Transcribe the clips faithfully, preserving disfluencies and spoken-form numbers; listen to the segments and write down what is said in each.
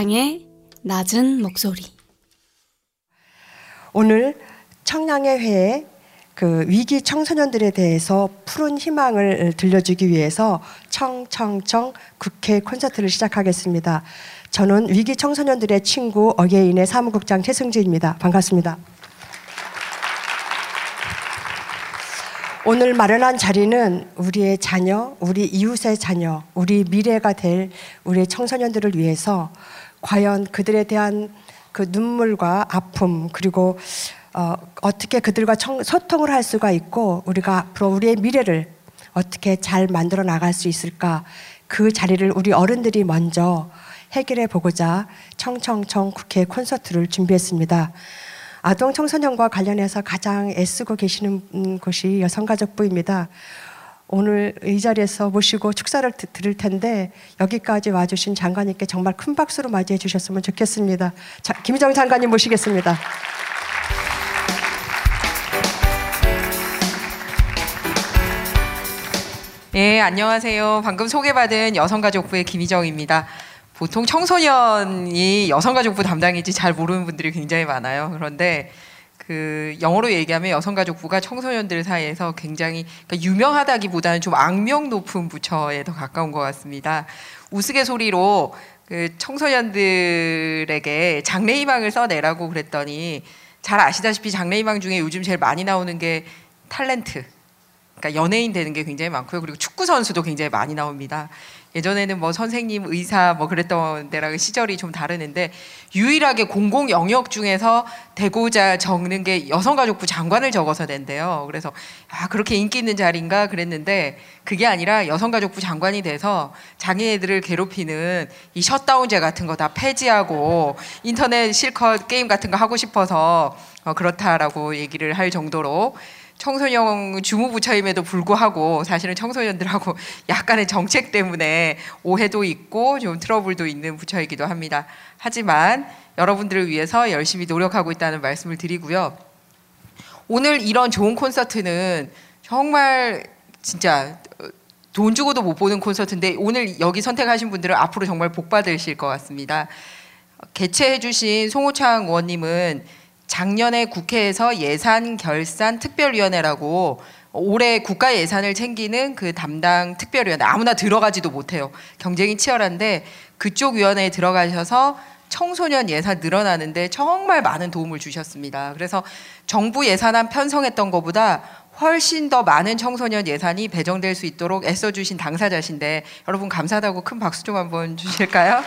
송호창의 낮은 목소리. 오늘 청량의 회에 그 위기 청소년들에 대해서 푸른 희망을 들려주기 위해서 청청청 국회 콘서트를 시작하겠습니다. 저는 위기 청소년들의 친구 어게인의 사무국장 최승지입니다. 반갑습니다. 오늘 마련한 자리는 우리의 자녀, 우리 이웃의 자녀, 우리 미래가 될 우리의 청소년들을 위해서 과연 그들에 대한 그 눈물과 아픔, 그리고 어, 어떻게 그들과 청, 소통을 할 수가 있고 우리가 앞으로 우리의 미래를 어떻게 잘 만들어 나갈 수 있을까, 그 자리를 우리 어른들이 먼저 해결해 보고자 청청청 국회 콘서트를 준비했습니다. 아동 청소년과 관련해서 가장 애쓰고 계시는 곳이 여성가족부입니다. 오늘 이 자리에서 모시고 축사를 드릴 텐데 여기까지 와주신 장관님께 정말 큰 박수로 맞이해 주셨으면 좋겠습니다. 자, 김희정 장관님 모시겠습니다. 예, 안녕하세요. 방금 소개받은 여성가족부의 김희정입니다. 보통 청소년이 여성가족부 담당인지 잘 모르는 분들이 굉장히 많아요. 그런데 그 영어로 얘기하면 여성가족부가 청소년들 사이에서 굉장히, 그러니까 유명하다기보다는 좀 악명 높은 부처에 더 가까운 것 같습니다. 우스갯소리로 그 청소년들에게 장래희망을 써내라고 그랬더니, 잘 아시다시피 장래희망 중에 요즘 제일 많이 나오는 게 탤런트, 그러니까 연예인 되는 게 굉장히 많고요. 그리고 축구 선수도 굉장히 많이 나옵니다. 예전에는 뭐 선생님, 의사 뭐 그랬던 데랑 시절이 좀 다르는데, 유일하게 공공 영역 중에서 되고자 적는 게 여성가족부 장관을 적어서 된대요. 그래서 아, 그렇게 인기 있는 자리인가 그랬는데, 그게 아니라 여성가족부 장관이 돼서 장애인들을 괴롭히는 이 셧다운제 같은 거 다 폐지하고 인터넷 실컷 게임 같은 거 하고 싶어서 어, 그렇다라고 얘기를 할 정도로 청소년 주무부처임에도 불구하고 사실은 청소년들하고 약간의 정책 때문에 오해도 있고 좀 트러블도 있는 부처이기도 합니다. 하지만 여러분들을 위해서 열심히 노력하고 있다는 말씀을 드리고요. 오늘 이런 좋은 콘서트는 정말 진짜 돈 주고도 못 보는 콘서트인데, 오늘 여기 선택하신 분들은 앞으로 정말 복 받으실 것 같습니다. 개최해 주신 송호창 의원님은 작년에 국회에서 예산결산특별위원회라고 올해 국가 예산을 챙기는 그 담당 특별위원회, 아무나 들어가지도 못해요. 경쟁이 치열한데 그쪽 위원회에 들어가셔서 청소년 예산 늘어나는데 정말 많은 도움을 주셨습니다. 그래서 정부 예산안 편성했던 것보다 훨씬 더 많은 청소년 예산이 배정될 수 있도록 애써주신 당사자신데, 여러분 감사하다고 큰 박수 좀 한번 주실까요?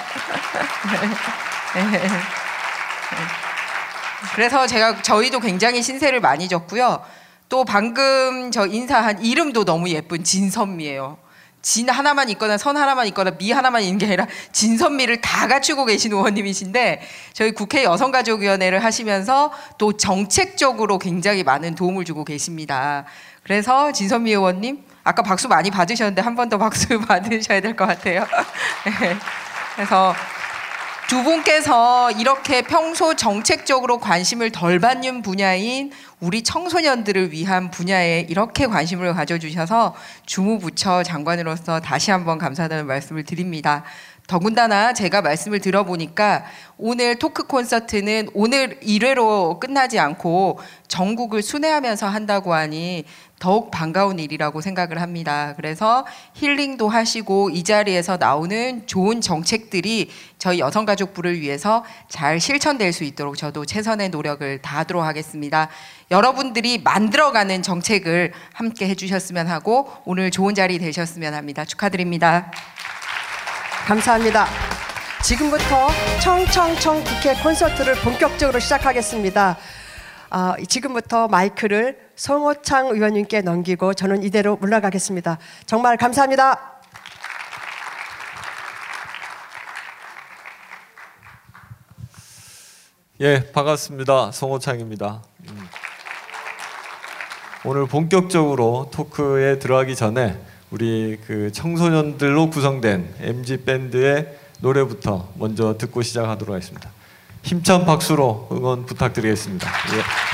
네. 네. 그래서 제가 저희도 굉장히 신세를 많이 졌고요. 또 방금 저 인사한 이름도 너무 예쁜 진선미예요. 진 하나만 있거나 선 하나만 있거나 미 하나만 있는 게 아니라 진선미를 다 갖추고 계신 의원님이신데, 저희 국회 여성가족위원회를 하시면서 또 정책적으로 굉장히 많은 도움을 주고 계십니다. 그래서 진선미 의원님, 아까 박수 많이 받으셨는데 한 번 더 박수 받으셔야 될 것 같아요. 네. 그래서 두 분께서 이렇게 평소 정책적으로 관심을 덜 받는 분야인 우리 청소년들을 위한 분야에 이렇게 관심을 가져주셔서 주무부처 장관으로서 다시 한번 감사하다는 말씀을 드립니다. 더군다나 제가 말씀을 들어보니까 오늘 토크 콘서트는 오늘 일 회로 끝나지 않고 전국을 순회하면서 한다고 하니 더욱 반가운 일이라고 생각을 합니다. 그래서 힐링도 하시고 이 자리에서 나오는 좋은 정책들이 저희 여성가족부를 위해서 잘 실천될 수 있도록 저도 최선의 노력을 다하도록 하겠습니다. 여러분들이 만들어가는 정책을 함께 해주셨으면 하고 오늘 좋은 자리 되셨으면 합니다. 축하드립니다. 감사합니다. 지금부터 청청청 국회 콘서트를 본격적으로 시작하겠습니다. 어, 지금부터 마이크를 송호창 의원님께 넘기고 저는 이대로 물러가겠습니다. 정말 감사합니다. 예, 반갑습니다. 송호창입니다. 음. 오늘 본격적으로 토크에 들어가기 전에 우리 그 청소년들로 구성된 엠지 밴드의 노래부터 먼저 듣고 시작하도록 하겠습니다. 힘찬 박수로 응원 부탁드리겠습니다. 예.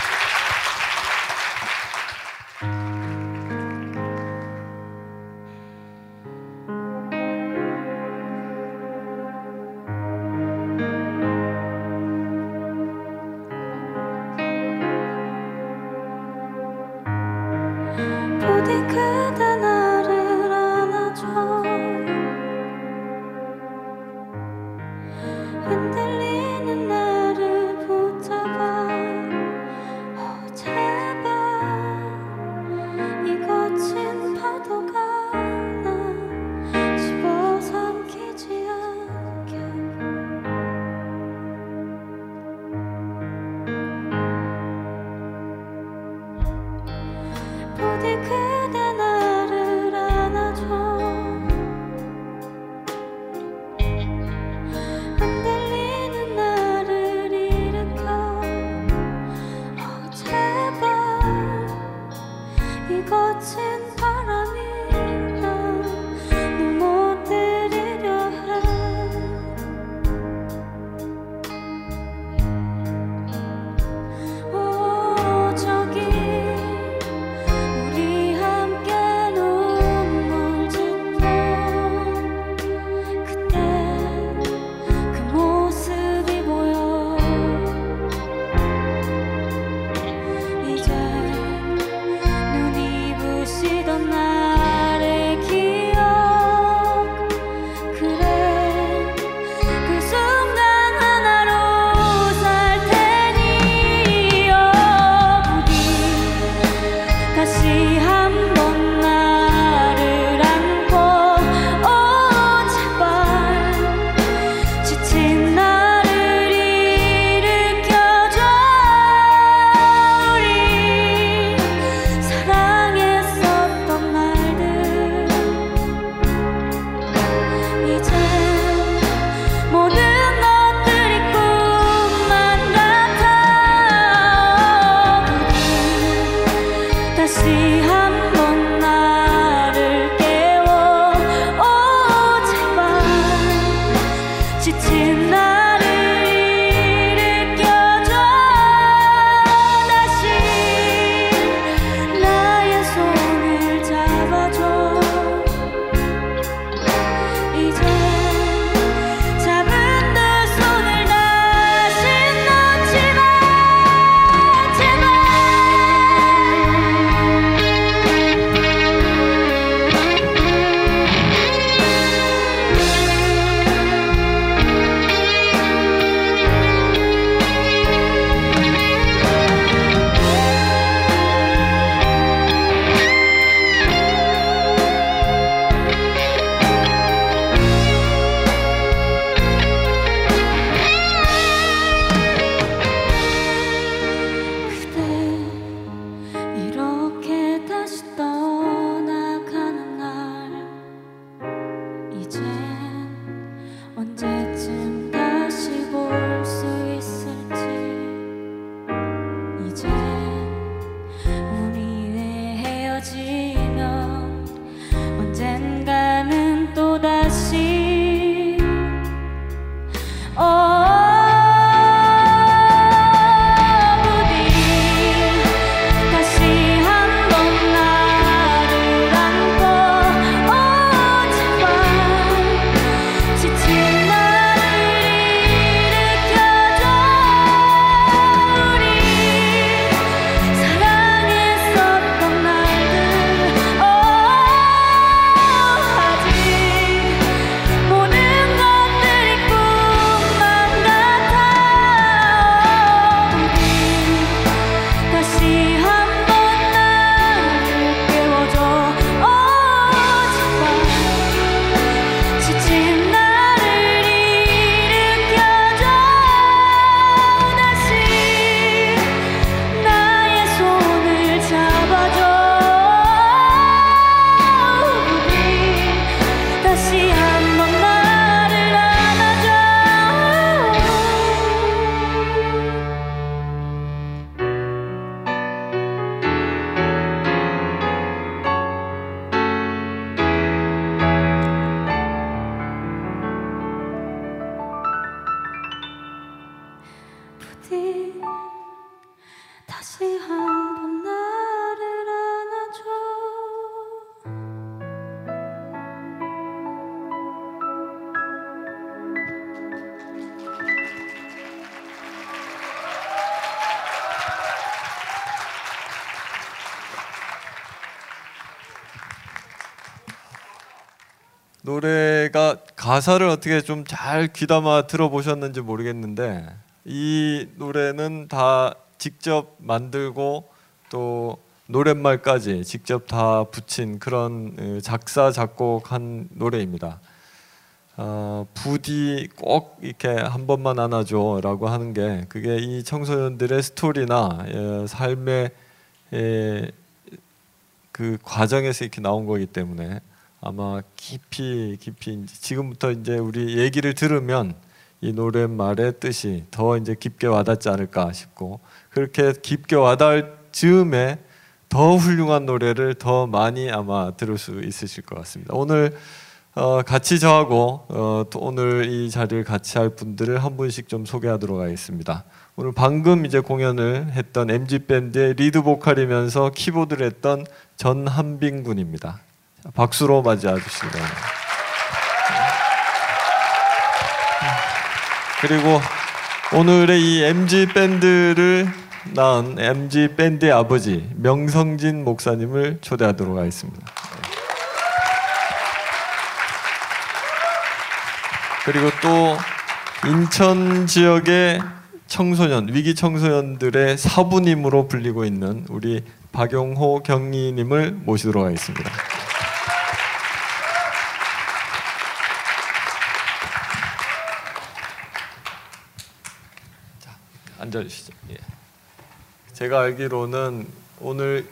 노래가 가사를 어떻게 좀 잘 귀담아 들어보셨는지 모르겠는데 이 노래는 다 직접 만들고 또 노랫말까지 직접 다 붙인 그런 작사 작곡한 노래입니다. 어, 부디 꼭 이렇게 한 번만 안아줘라고 하는 게 그게 이 청소년들의 스토리나 예, 삶의 예, 그 과정에서 이렇게 나온 거기 때문에 아마 깊이 깊이 지금부터 이제 우리 얘기를 들으면 이 노랫말의 뜻이 더 이제 깊게 와닿지 않을까 싶고 그렇게 깊게 와닿을 즈음에 더 훌륭한 노래를 더 많이 아마 들을 수 있으실 것 같습니다. 오늘 어, 같이 저하고 어, 또 오늘 이 자리를 같이 할 분들을 한 분씩 좀 소개하도록 하겠습니다. 오늘 방금 이제 공연을 했던 엠지밴드의 리드 보컬이면서 키보드를 했던 전한빈 군입니다. 박수로 맞이해 주시기 바랍니다. 그리고 오늘의 이 엠지밴드를 낳은 엠지밴드의 아버지 명성진 목사님을 초대하도록 하겠습니다. 그리고 또 인천 지역의 청소년, 위기 청소년들의 사부님으로 불리고 있는 우리 박용호 경리님을 모시도록 하겠습니다. 자, 앉아주시죠. 예. 제가 알기로는 오늘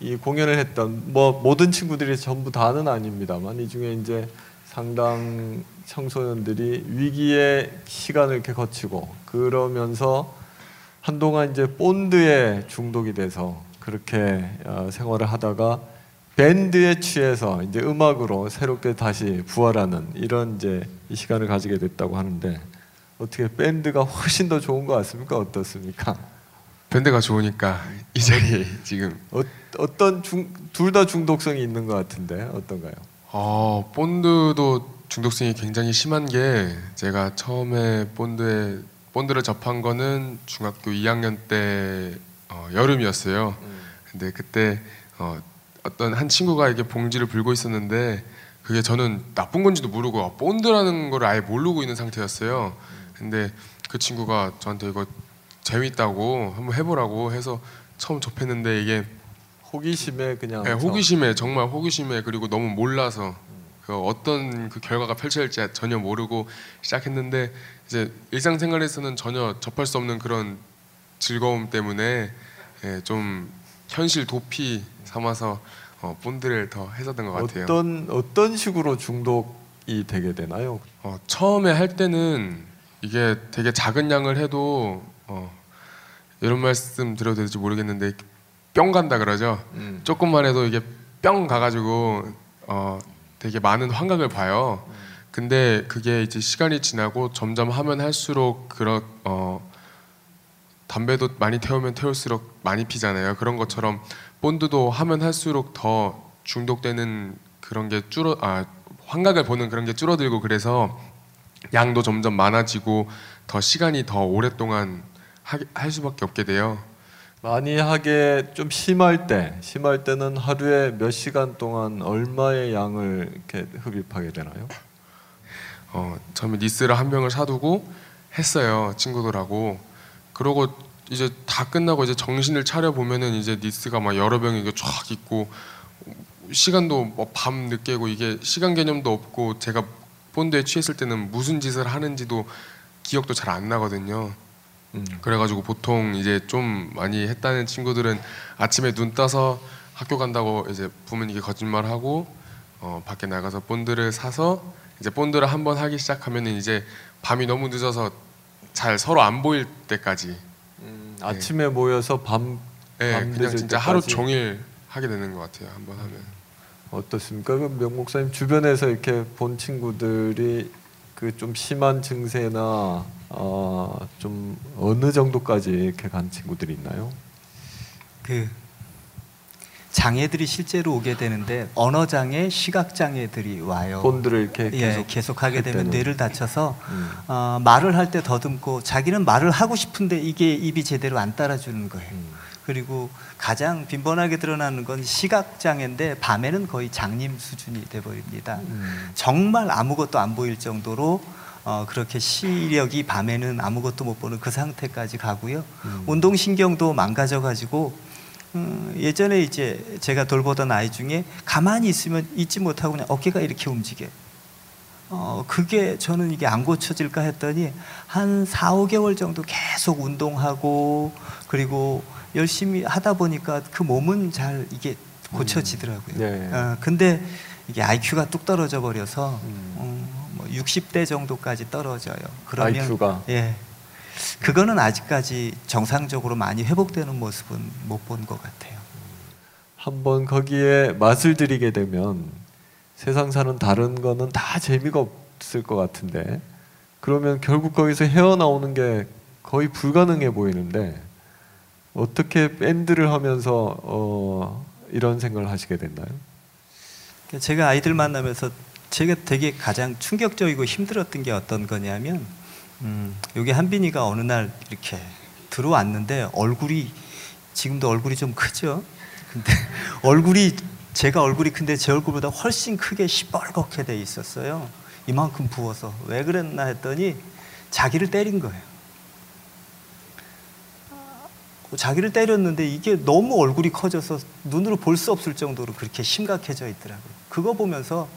이 공연을 했던 뭐 모든 친구들이 전부 다는 아닙니다만 이 중에 이제 상당 청소년들이 위기의 시간을 이렇게 거치고 그러면서 한동안 이제 본드에 중독이 돼서 그렇게 생활을 하다가 밴드에 취해서 이제 음악으로 새롭게 다시 부활하는 이런 이제 이 시간을 가지게 됐다고 하는데 어떻게 밴드가 훨씬 더 좋은 것 같습니까? 어떻습니까? 밴드가 좋으니까 이 자리에 지금 어, 어떤 둘 다 중독성이 있는 것 같은데 어떤가요? 아, 본드도 중독성이 굉장히 심한 게 제가 처음에 본드에 본드를 접한 거는 중학교 이 학년 때 어, 여름이었어요. 음. 근데 그때 어, 어떤 한 친구가 이렇게 봉지를 불고 있었는데 그게 저는 나쁜 건지도 모르고 아, 본드라는 걸 아예 모르고 있는 상태였어요. 음. 근데 그 친구가 저한테 이거 재밌다고 한번 해보라고 해서 처음 접했는데 이게 호기심에 그냥 네, 호기심에 정말 호기심에 그리고 너무 몰라서 그 어떤 그 결과가 펼쳐질지 전혀 모르고 시작했는데 이제 일상생활에서는 전혀 접할 수 없는 그런 즐거움 때문에 예, 좀 현실 도피 삼아서 어, 본드를 더 해서던 것 같아요. 어떤 어떤 식으로 중독이 되게 되나요? 어, 처음에 할 때는 이게 되게 작은 양을 해도 어, 이런 말씀 드려도 될지 모르겠는데 뿅 간다 그러죠. 음. 조금만 해도 이게 뿅 가가지고 어, 되게 많은 환각을 봐요. 음. 근데 그게 이제 시간이 지나고 점점 하면 할수록 그런 어, 담배도 많이 태우면 태울수록 많이 피잖아요. 그런 것처럼 본드도 하면 할수록 더 중독되는 그런 게 줄어 아, 환각을 보는 그런 게 줄어들고 그래서 양도 점점 많아지고 더 시간이 더 오랫동안 하, 할 수밖에 없게 돼요. 많이 하게 좀 심할 때, 심할 때는 하루에 몇 시간 동안 얼마의 양을 이렇게 흡입하게 되나요? 어, 처음에 니스를 한 병을 사두고 했어요, 친구들하고. 그러고 이제 다 끝나고 이제 정신을 차려 보면은 이제 니스가 막 여러 병이 이게 쫙 있고 시간도 뭐 밤 늦게고 이게 시간 개념도 없고 제가 본드에 취했을 때는 무슨 짓을 하는지도 기억도 잘 안 나거든요. 음. 그래가지고 보통 이제 좀 많이 했다는 친구들은 아침에 눈 떠서 학교 간다고 이제 부모님께 거짓말하고 어, 밖에 나가서 본드를 사서 이제 본드를 한번 하기 시작하면은 이제 밤이 너무 늦어서 잘 서로 안 보일 때까지 음, 네. 아침에 모여서 밤, 네, 밤 그냥 진짜 때까지. 하루 종일 하게 되는 것 같아요. 한번 하면 어떻습니까? 명 목사님 주변에서 이렇게 본 친구들이 그 좀 심한 증세나 어, 좀 어느 정도까지 이렇게 간 친구들이 있나요? 그 장애들이 실제로 오게 되는데 언어 장애, 시각 장애들이 와요. 본드를 이렇게 계속, 예, 계속 하게 되면 뇌를 다쳐서 음. 어, 말을 할 때 더듬고 자기는 말을 하고 싶은데 이게 입이 제대로 안 따라주는 거예요. 음. 그리고 가장 빈번하게 드러나는 건 시각장애인데 밤에는 거의 장님 수준이 돼버립니다. 음. 정말 아무것도 안 보일 정도로 어, 그렇게 시력이 밤에는 아무것도 못 보는 그 상태까지 가고요. 음. 운동신경도 망가져가지고 음, 예전에 이제 제가 돌보던 아이 중에 가만히 있으면 잊지 못하고 그냥 어깨가 이렇게 움직여. 어, 그게 저는 이게 안 고쳐질까 했더니 한 사오 개월 정도 계속 운동하고 그리고 열심히 하다 보니까 그 몸은 잘 이게 고쳐지더라고요. 음. 네. 어, 근데 이게 아이큐가 뚝 떨어져 버려서 음. 어, 뭐 육십 대 정도까지 떨어져요. 그러면 아이큐가? 예. 그거는 아직까지 정상적으로 많이 회복되는 모습은 못 본 것 같아요. 한번 거기에 맛을 들이게 되면 세상 사는 다른 거는 다 재미가 없을 것 같은데, 그러면 결국 거기서 헤어나오는 게 거의 불가능해 보이는데 어떻게 밴드를 하면서 어, 이런 생각을 하시게 됐나요? 제가 아이들 만나면서 제가 되게 가장 충격적이고 힘들었던 게 어떤 거냐면 음, 여기 한빈이가 어느 날 이렇게 들어왔는데 얼굴이 지금도 얼굴이 좀 크죠? 근데 얼굴이 제가 얼굴이 근데 제 얼굴보다 훨씬 크게 시뻘겋게 돼 있었어요. 이만큼 부어서. 왜 그랬나 했더니 자기를 때린 거예요. 자기를 때렸는데 이게 너무 얼굴이 커져서 눈으로 볼 수 없을 정도로 그렇게 심각해져 있더라고요. 그거 보면서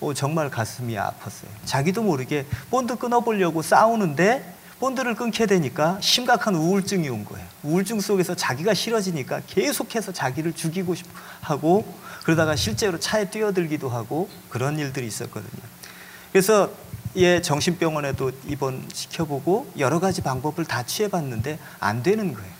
오, 정말 가슴이 아팠어요. 자기도 모르게 본드 끊어보려고 싸우는데 본드를 끊게 되니까 심각한 우울증이 온 거예요. 우울증 속에서 자기가 싫어지니까 계속해서 자기를 죽이고 싶어 하고 그러다가 실제로 차에 뛰어들기도 하고 그런 일들이 있었거든요. 그래서 얘 정신병원에도 입원시켜보고 여러 가지 방법을 다 취해봤는데 안 되는 거예요.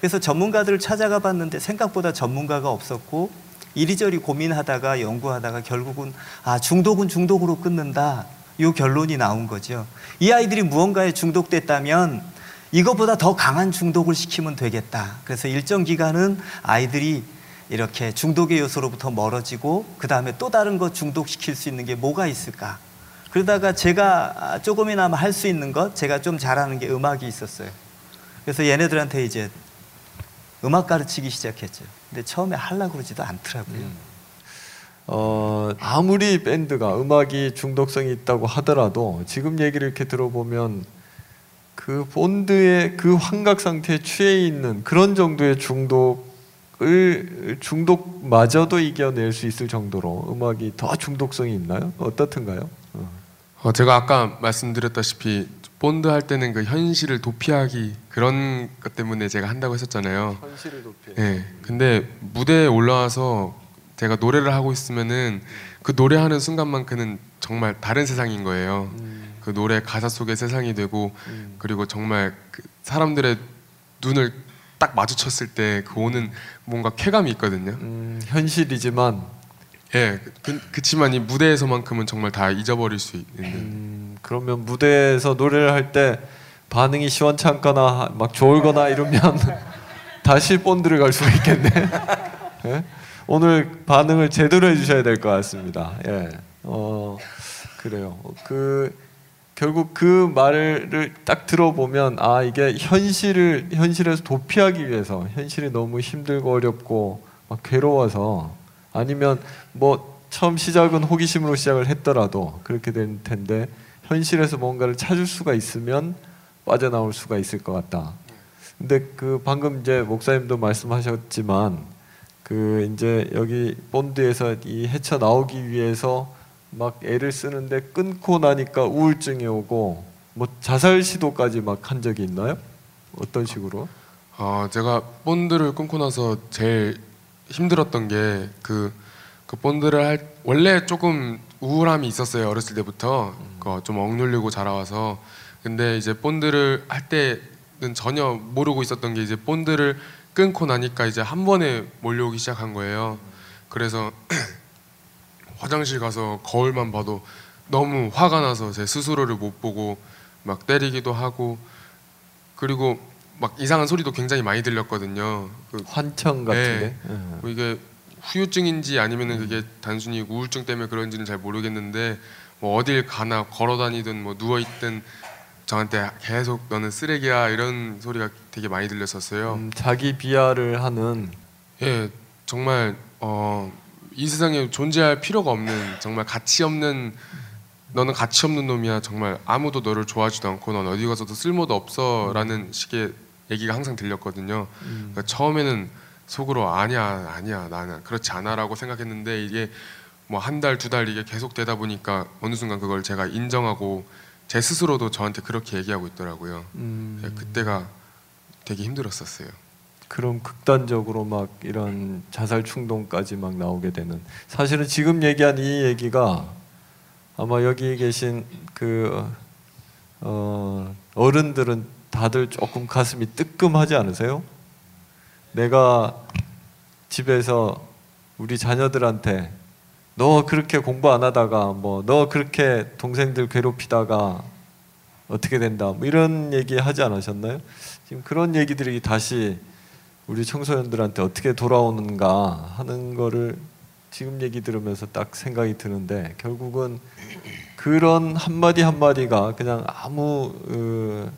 그래서 전문가들을 찾아가 봤는데 생각보다 전문가가 없었고 이리저리 고민하다가 연구하다가 결국은 아 중독은 중독으로 끊는다 이 결론이 나온 거죠. 이 아이들이 무언가에 중독됐다면 이것보다 더 강한 중독을 시키면 되겠다. 그래서 일정 기간은 아이들이 이렇게 중독의 요소로부터 멀어지고 그 다음에 또 다른 거 중독시킬 수 있는 게 뭐가 있을까. 그러다가 제가 조금이나마 할 수 있는 것 제가 좀 잘하는 게 음악이 있었어요. 그래서 얘네들한테 이제 음악 가르치기 시작했죠. 근데 처음에 하려고 그러지도 않더라고요. 음. 어, 아무리 밴드가 음악이 중독성이 있다고 하더라도 지금 얘기를 이렇게 들어보면 그 본드의 그 환각 상태에 취해 있는 그런 정도의 중독을 중독마저도 이겨낼 수 있을 정도로 음악이 더 중독성이 있나요? 어떻든가요? 어. 어, 제가 아까 말씀드렸다시피 본드 할 때는 그 현실을 도피하기 그런 것 때문에 제가 한다고 했었잖아요. 현실을 도피. 네. 근데 무대에 올라와서 제가 노래를 하고 있으면은 그 노래하는 순간만큼은 정말 다른 세상인 거예요. 음. 그 노래 가사 속의 세상이 되고 음. 그리고 정말 그 사람들의 눈을 딱 마주쳤을 때 그 오는 뭔가 쾌감이 있거든요. 음, 현실이지만. 예, 그, 그치만 이 무대에서만큼은 정말 다 잊어버릴 수 있는. 음, 그러면 무대에서 노래를 할 때 반응이 시원찮거나 막 좋을거나 이러면 다시 본드를 갈 수가 있겠네. 예? 오늘 반응을 제대로 해주셔야 될 것 같습니다. 예, 어 그래요. 그 결국 그 말을 딱 들어보면 아 이게 현실을 현실에서 도피하기 위해서 현실이 너무 힘들고 어렵고 막 괴로워서. 아니면 뭐 처음 시작은 호기심으로 시작을 했더라도 그렇게 될 텐데 현실에서 뭔가를 찾을 수가 있으면 빠져나올 수가 있을 것 같다. 근데 그 방금 이제 목사님도 말씀하셨지만 그 이제 여기 본드에서 이 헤쳐 나오기 위해서 막 애를 쓰는데 끊고 나니까 우울증이 오고 뭐 자살 시도까지 막 한 적이 있나요? 어떤 식으로? 아 제가 본드를 끊고 나서 제일 힘들었던 게 그 그 본드를 할 원래 조금 우울함이 있었어요. 어렸을 때부터 그 좀 억눌리고 자라와서. 근데 이제 본드를 할 때는 전혀 모르고 있었던 게 이제 본드를 끊고 나니까 이제 한 번에 몰려오기 시작한 거예요. 그래서 화장실 가서 거울만 봐도 너무 화가 나서 제 스스로를 못 보고 막 때리기도 하고 그리고 막 이상한 소리도 굉장히 많이 들렸거든요. 그 환청 같은 네. 게? 뭐 이게 후유증인지 아니면 음. 그게 단순히 우울증 때문에 그런지는 잘 모르겠는데 뭐 어딜 가나 걸어다니든 뭐 누워있든 저한테 계속 너는 쓰레기야 이런 소리가 되게 많이 들렸었어요. 음, 자기 비하를 하는. 예, 정말 어, 이 세상에 존재할 필요가 없는, 정말 가치 없는, 너는 가치 없는 놈이야, 정말 아무도 너를 좋아하지도 않고 넌 어디 가서도 쓸모도 없어 라는 식의 얘기가 항상 들렸거든요. 음. 그러니까 처음에는 속으로 아니야 아니야 나는 그렇지 않아 라고 생각했는데, 이게 뭐 한 달 두 달 이게 계속 되다 보니까 어느 순간 그걸 제가 인정하고 제 스스로도 저한테 그렇게 얘기하고 있더라고요. 음. 예, 그때가 되게 힘들었었어요. 그럼 극단적으로 막 이런 자살 충동까지 막 나오게 되는, 사실은 지금 얘기한 이 얘기가 아마 여기 계신 그 어, 어른들은 다들 조금 가슴이 뜨끔하지 않으세요? 내가 집에서 우리 자녀들한테 너 그렇게 공부 안 하다가 뭐 너 그렇게 동생들 괴롭히다가 어떻게 된다 뭐 이런 얘기 하지 않으셨나요? 지금 그런 얘기들이 다시 우리 청소년들한테 어떻게 돌아오는가 하는 거를 지금 얘기 들으면서 딱 생각이 드는데, 결국은 그런 한마디 한마디가 그냥 아무 으,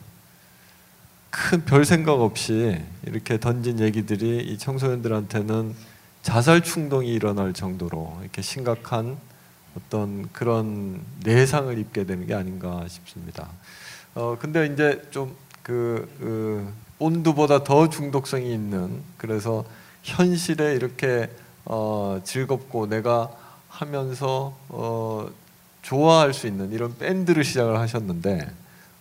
큰 별 생각 없이 이렇게 던진 얘기들이 이 청소년들한테는 자살 충동이 일어날 정도로 이렇게 심각한 어떤 그런 내상을 입게 되는 게 아닌가 싶습니다. 어 근데 이제 좀 그 본드보다 더 중독성이 있는, 그래서 현실에 이렇게 어 즐겁고 내가 하면서 어 좋아할 수 있는 이런 밴드를 시작을 하셨는데,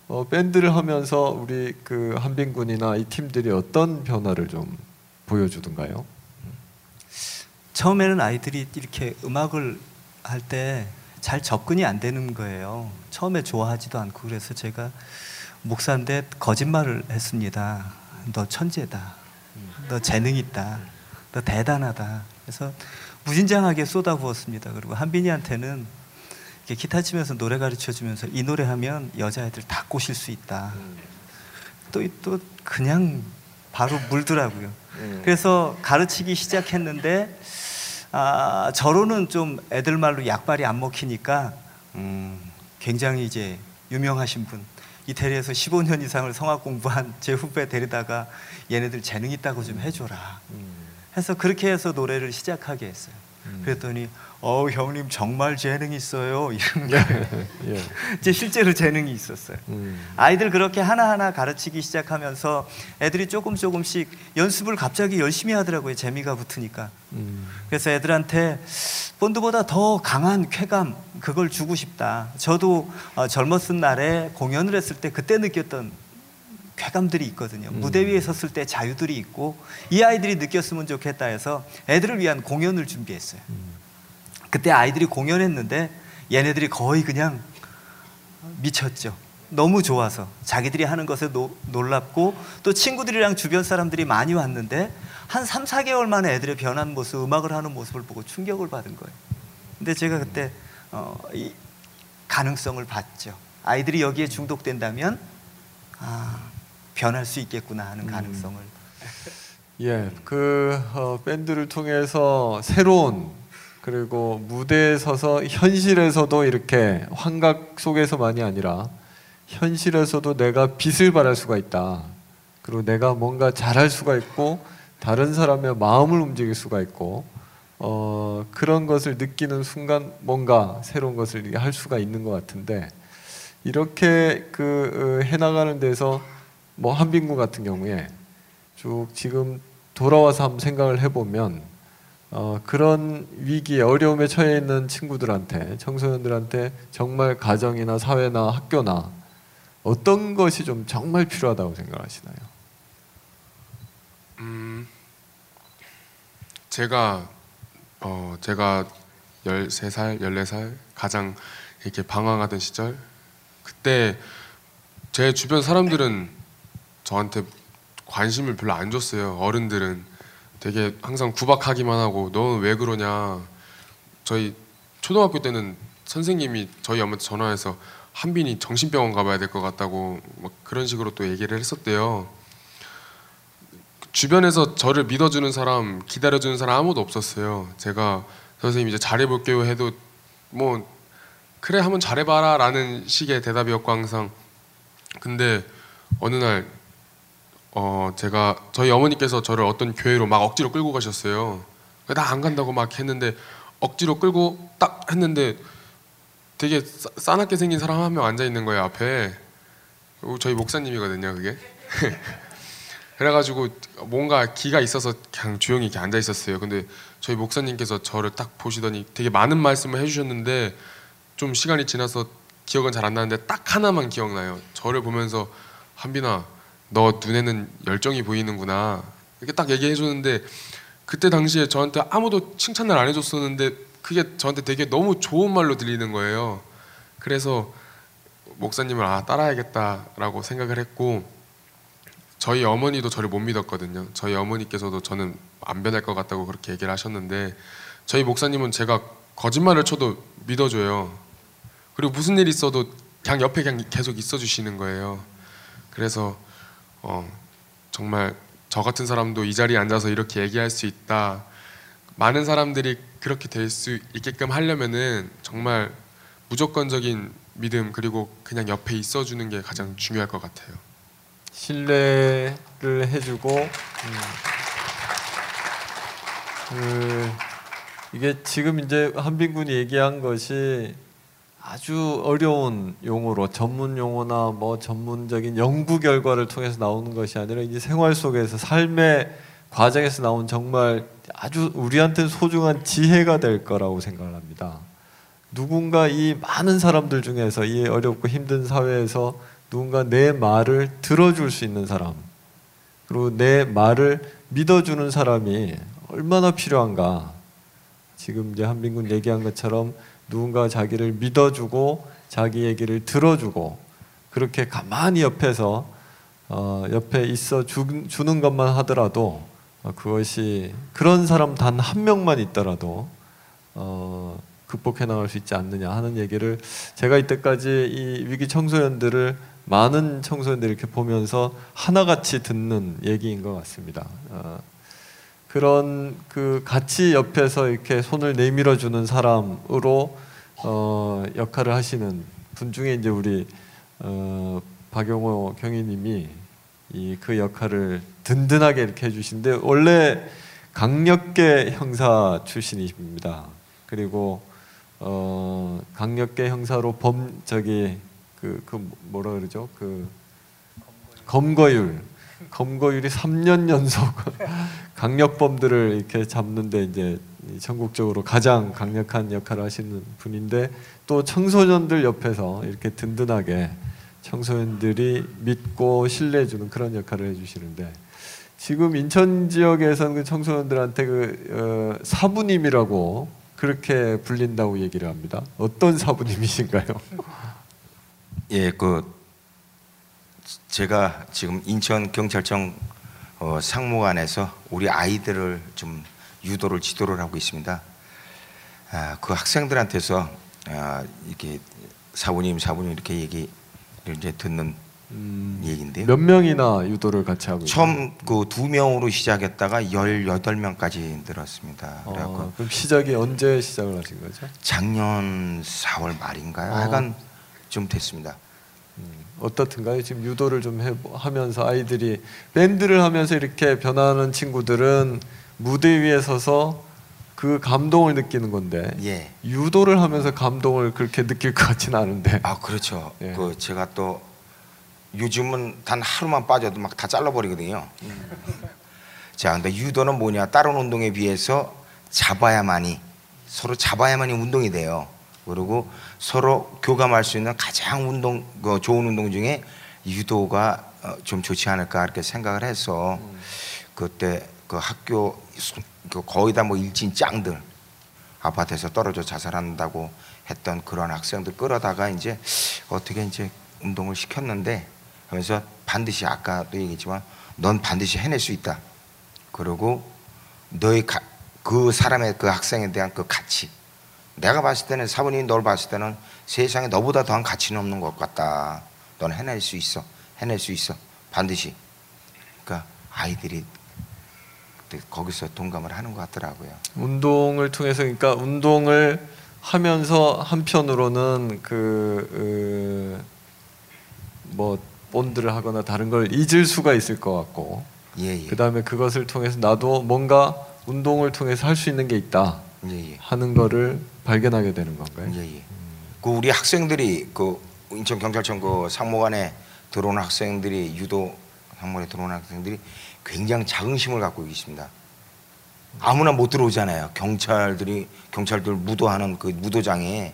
어, 밴드를 하면서 우리 그 한빈 군이나 이 팀들이 어떤 변화를 좀 보여주던가요? 처음에는 아이들이 이렇게 음악을 할 때 잘 접근이 안 되는 거예요. 처음에 좋아하지도 않고. 그래서 제가 목사인데 거짓말을 했습니다. 너 천재다. 너 재능 있다. 너 대단하다. 그래서 무진장하게 쏟아부었습니다. 그리고 한빈이한테는 이렇게 기타 치면서 노래 가르쳐주면서 이 노래 하면 여자애들 다 꼬실 수 있다. 또, 또 그냥 바로 물더라고요. 그래서 가르치기 시작했는데, 아, 저로는 좀 애들 말로 약발이 안 먹히니까 음, 굉장히 이제 유명하신 분, 이태리에서 십오 년 이상을 성악 공부한 제 후배 데리다가 얘네들 재능 있다고 좀 해줘라 해서 그렇게 해서 노래를 시작하게 했어요. 그랬더니 어 형님 정말 재능이 있어요 이런 거. 예, 예. 이제 실제로 재능이 있었어요. 음. 아이들 그렇게 하나하나 가르치기 시작하면서 애들이 조금 조금씩 연습을 갑자기 열심히 하더라고요. 재미가 붙으니까. 음. 그래서 애들한테 본드보다 더 강한 쾌감, 그걸 주고 싶다. 저도 어, 젊었을 날에 공연을 했을 때 그때 느꼈던 쾌감들이 있거든요. 음. 무대 위에 섰을 때 자유들이 있고, 이 아이들이 느꼈으면 좋겠다 해서 애들을 위한 공연을 준비했어요. 음. 그때 아이들이 공연했는데 얘네들이 거의 그냥 미쳤죠. 너무 좋아서 자기들이 하는 것에 노, 놀랍고, 또 친구들이랑 주변 사람들이 많이 왔는데 한 삼, 사 개월 만에 애들의 변한 모습, 음악을 하는 모습을 보고 충격을 받은 거예요. 근데 제가 그때 어, 이 가능성을 봤죠. 아이들이 여기에 중독된다면 아, 변할 수 있겠구나 하는 가능성을. 음. 예, 그 어, 밴드를 통해서 새로운, 그리고 무대에 서서 현실에서도 이렇게 환각 속에서만이 아니라 현실에서도 내가 빛을 발할 수가 있다. 그리고 내가 뭔가 잘할 수가 있고 다른 사람의 마음을 움직일 수가 있고, 어, 그런 것을 느끼는 순간 뭔가 새로운 것을 할 수가 있는 것 같은데, 이렇게 그 어, 해나가는 데서 뭐 한빈구 같은 경우에 쭉 지금 돌아와서 한번 생각을 해보면, 어, 그런 위기에 어려움에 처해 있는 친구들한테, 청소년들한테 정말 가정이나 사회나 학교나 어떤 것이 좀 정말 필요하다고 생각하시나요? 음, 제가 어, 제가 열세 살, 열네 살 가장 이렇게 방황하던 시절, 그때 제 주변 사람들은 저한테 관심을 별로 안 줬어요. 어른들은 되게 항상 구박하기만 하고 너는 왜 그러냐. 저희 초등학교 때는 선생님이 저희 엄마한테 전화해서 한빈이 정신병원 가봐야 될 것 같다고 막 그런 식으로 또 얘기를 했었대요. 주변에서 저를 믿어주는 사람, 기다려주는 사람 아무도 없었어요. 제가 선생님 이제 잘해볼게요 해도 뭐 그래 한번 잘해봐라 라는 식의 대답이었고, 항상 근데 어느 날 어 제가 저희 어머니께서 저를 어떤 교회로 막 억지로 끌고 가셨어요. 나 안 간다고 막 했는데 억지로 끌고 딱 했는데 되게 싸, 싸납게 생긴 사람 한 명 앉아 있는 거예요 앞에. 저희 목사님이거든요 그게. 그래가지고 뭔가 기가 있어서 그냥 조용히 이렇게 앉아 있었어요. 근데 저희 목사님께서 저를 딱 보시더니 되게 많은 말씀을 해주셨는데 좀 시간이 지나서 기억은 잘 안 나는데 딱 하나만 기억나요. 저를 보면서 한빈아 너 눈에는 열정이 보이는구나 이렇게 딱 얘기해 줬는데 그때 당시에 저한테 아무도 칭찬을 안 해줬었는데 그게 저한테 되게 너무 좋은 말로 들리는 거예요. 그래서 목사님을 아 따라야겠다라고 생각을 했고 저희 어머니도 저를 못 믿었거든요. 저희 어머니께서도 저는 안 변할 것 같다고 그렇게 얘기를 하셨는데 저희 목사님은 제가 거짓말을 쳐도 믿어줘요. 그리고 무슨 일이 있어도 그냥 옆에 그냥 계속 있어주시는 거예요. 그래서 어, 정말 저 같은 사람도 이 자리에 앉아서 이렇게 얘기할 수 있다. 많은 사람들이 그렇게 될 수 있게끔 하려면은 정말 무조건적인 믿음 그리고 그냥 옆에 있어주는 게 가장 중요할 것 같아요. 신뢰를 해주고 음, 그, 이게 지금 이제 한빈 군이 얘기한 것이 아주 어려운 용어로 전문 용어나 뭐 전문적인 연구 결과를 통해서 나오는 것이 아니라 이제 생활 속에서 삶의 과정에서 나온 정말 아주 우리한테는 소중한 지혜가 될 거라고 생각을 합니다. 누군가 이 많은 사람들 중에서 이 어렵고 힘든 사회에서 누군가 내 말을 들어줄 수 있는 사람 그리고 내 말을 믿어주는 사람이 얼마나 필요한가. 지금 이제 한빈 군 얘기한 것처럼 누군가 자기를 믿어주고 자기 얘기를 들어주고 그렇게 가만히 옆에서 어 옆에 있어 주, 주는 것만 하더라도 어 그것이 그런 사람 단 한 명만 있더라도 어 극복해 나갈 수 있지 않느냐 하는 얘기를 제가 이때까지 이 위기 청소년들을 많은 청소년들을 이렇게 보면서 하나같이 듣는 얘기인 것 같습니다. 어, 그런 그 같이 옆에서 이렇게 손을 내밀어 주는 사람으로 어, 역할을 하시는 분 중에 이제 우리 어, 박용호 경위님이 이 그 역할을 든든하게 이렇게 해주신데 원래 강력계 형사 출신이십니다. 그리고 어, 강력계 형사로 범 저기 그, 그 뭐라 그러죠? 그 검거율, 검거율이 삼 년 연속 강력범들을 이렇게 잡는데 이제 전국적으로 가장 강력한 역할을 하시는 분인데 또 청소년들 옆에서 이렇게 든든하게 청소년들이 믿고 신뢰해주는 그런 역할을 해주시는데 지금 인천 지역에서는 그 청소년들한테 그 어, 사부님이라고 그렇게 불린다고 얘기를 합니다. 어떤 사부님이신가요? 예, 그 제가 지금 인천 경찰청 어, 상무관에서 우리 아이들을 좀 유도를 지도를 하고 있습니다. 아, 그 학생들한테서 아, 이렇게 사부님, 사부님 이렇게 얘기를 이제 듣는 음, 얘기인데요. 몇 명이나 유도를 같이 하고 있어요? 처음 그 두 명으로 시작했다가 열여덟 명까지 늘었습니다. 아, 그럼 시작이 언제 시작을 하신 거죠? 작년 사월 말인가요? 아. 하여간 좀 됐습니다. 음, 어떻든가요? 지금 유도를 좀 해, 하면서 아이들이 밴드를 하면서 이렇게 변하는 친구들은 무대 위에 서서 그 감동을 느끼는 건데 예. 유도를 하면서 감동을 그렇게 느낄 것 같지는 않은데. 아 그렇죠. 예. 그 제가 또 요즘은 단 하루만 빠져도 막 다 잘라버리거든요. 음. 자, 근데 유도는 뭐냐? 다른 운동에 비해서 잡아야만이 서로 잡아야만이 운동이 돼요. 그리고 서로 교감할 수 있는 가장 운동 그 좋은 운동 중에 유도가 어, 좀 좋지 않을까 이렇게 생각을 해서 음. 그때 그 학교 거의 다 뭐 일진 짱들 아파트에서 떨어져 자살한다고 했던 그런 학생들 끌어다가 이제 어떻게 이제 운동을 시켰는데 하면서 반드시 아까도 얘기했지만 넌 반드시 해낼 수 있다. 그리고 너의 가, 그 사람의 그 학생에 대한 그 가치. 내가 봤을 때는 사부님이 널 봤을 때는 세상에 너보다 더한 가치는 없는 것 같다. 넌 해낼 수 있어. 해낼 수 있어. 반드시. 그러니까 아이들이 거기서 동감을 하는 것 같더라고요. 운동을 통해서 그러니까 운동을 하면서 한편으로는 그 뭐 본드를 하거나 다른 걸 잊을 수가 있을 것 같고, 예, 예. 그 다음에 그것을 통해서 나도 뭔가 운동을 통해서 할 수 있는 게 있다 예, 예. 하는 거를 발견하게 되는 건가요? 예, 예. 그 우리 학생들이 그 인천 경찰청 그 상무관에 들어온 학생들이 유도 학문에 들어온 학생들이 굉장히 자긍심을 갖고 있습니다. 아무나 못 들어오잖아요. 경찰들이 경찰들 무도하는 그 무도장에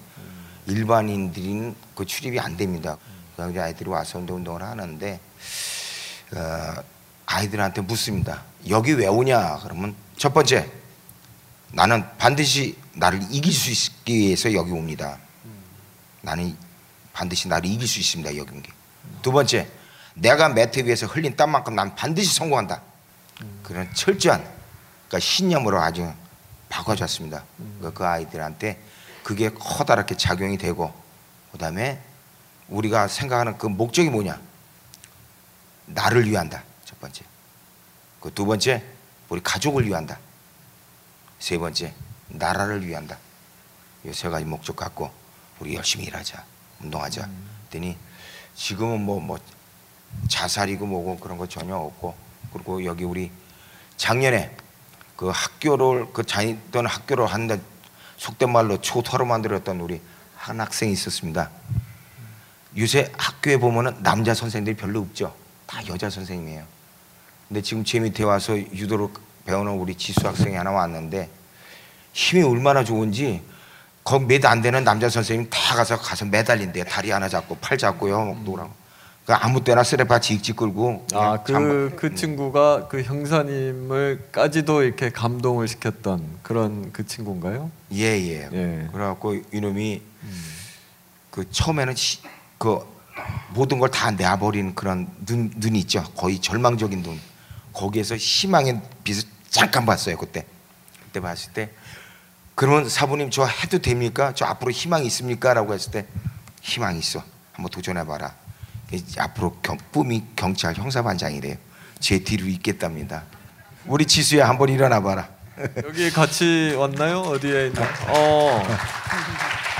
일반인들은 그 출입이 안 됩니다. 그래서 아이들이 와서 운동 운동을 하는데 어, 아이들한테 묻습니다. 여기 왜 오냐? 그러면 첫 번째 나는 반드시 나를 이길 수 있기 위해서 여기 옵니다. 나는 반드시 나를 이길 수 있습니다. 여기 온 게. 두 번째 내가 매트 위에서 흘린 땀만큼 난 반드시 성공한다. 그런 철저한 그러니까 신념으로 아주 바꿔줬습니다. 그 아이들한테 그게 커다랗게 작용이 되고 그다음에 우리가 생각하는 그 목적이 뭐냐. 나를 위한다. 첫 번째. 그 두 번째 우리 가족을 위한다. 세 번째 나라를 위한다. 이 세 가지 목적 갖고 우리 열심히 일하자. 운동하자. 그랬더니 지금은 뭐, 뭐 자살이고 뭐고 그런 거 전혀 없고 그리고 여기 우리 작년에 그 학교를 그 다니던 학교를 한다 속된 말로 초토로 만들었던 우리 한 학생이 있었습니다. 요새 학교에 보면은 남자 선생님들이 별로 없죠. 다 여자 선생님이에요. 근데 지금 제 밑에 와서 유도를 배우는 우리 지수 학생이 하나 왔는데 힘이 얼마나 좋은지 거기 몇 안 되는 남자 선생님 다 가서 가서 매달린대요. 다리 하나 잡고 팔 잡고요. 노랑. 그러니까 아무 때나 쓰레파 지익지 끌고. 아, 그, 그 친구가 그 형사님을까지도 이렇게 감동을 시켰던 그런 그 친구인가요? 예예. 예. 예. 그래갖고 이놈이 음. 그 처음에는 시, 그 모든 걸 다 내버린 그런 눈 눈이 있죠. 거의 절망적인 눈. 거기에서 희망의 빛을 잠깐 봤어요. 그때. 그때 봤을 때. 그러면 사부님 저 해도 됩니까? 저 앞으로 희망이 있습니까? 라고 했을 때 희망이 있어. 한번 도전해봐라. 앞으로 경, 꿈이 경찰 형사반장이 돼요. 제 뒤로 있겠답니다. 우리 지수야 한번 일어나봐라. 여기 같이 왔나요? 어디에 있나? 어.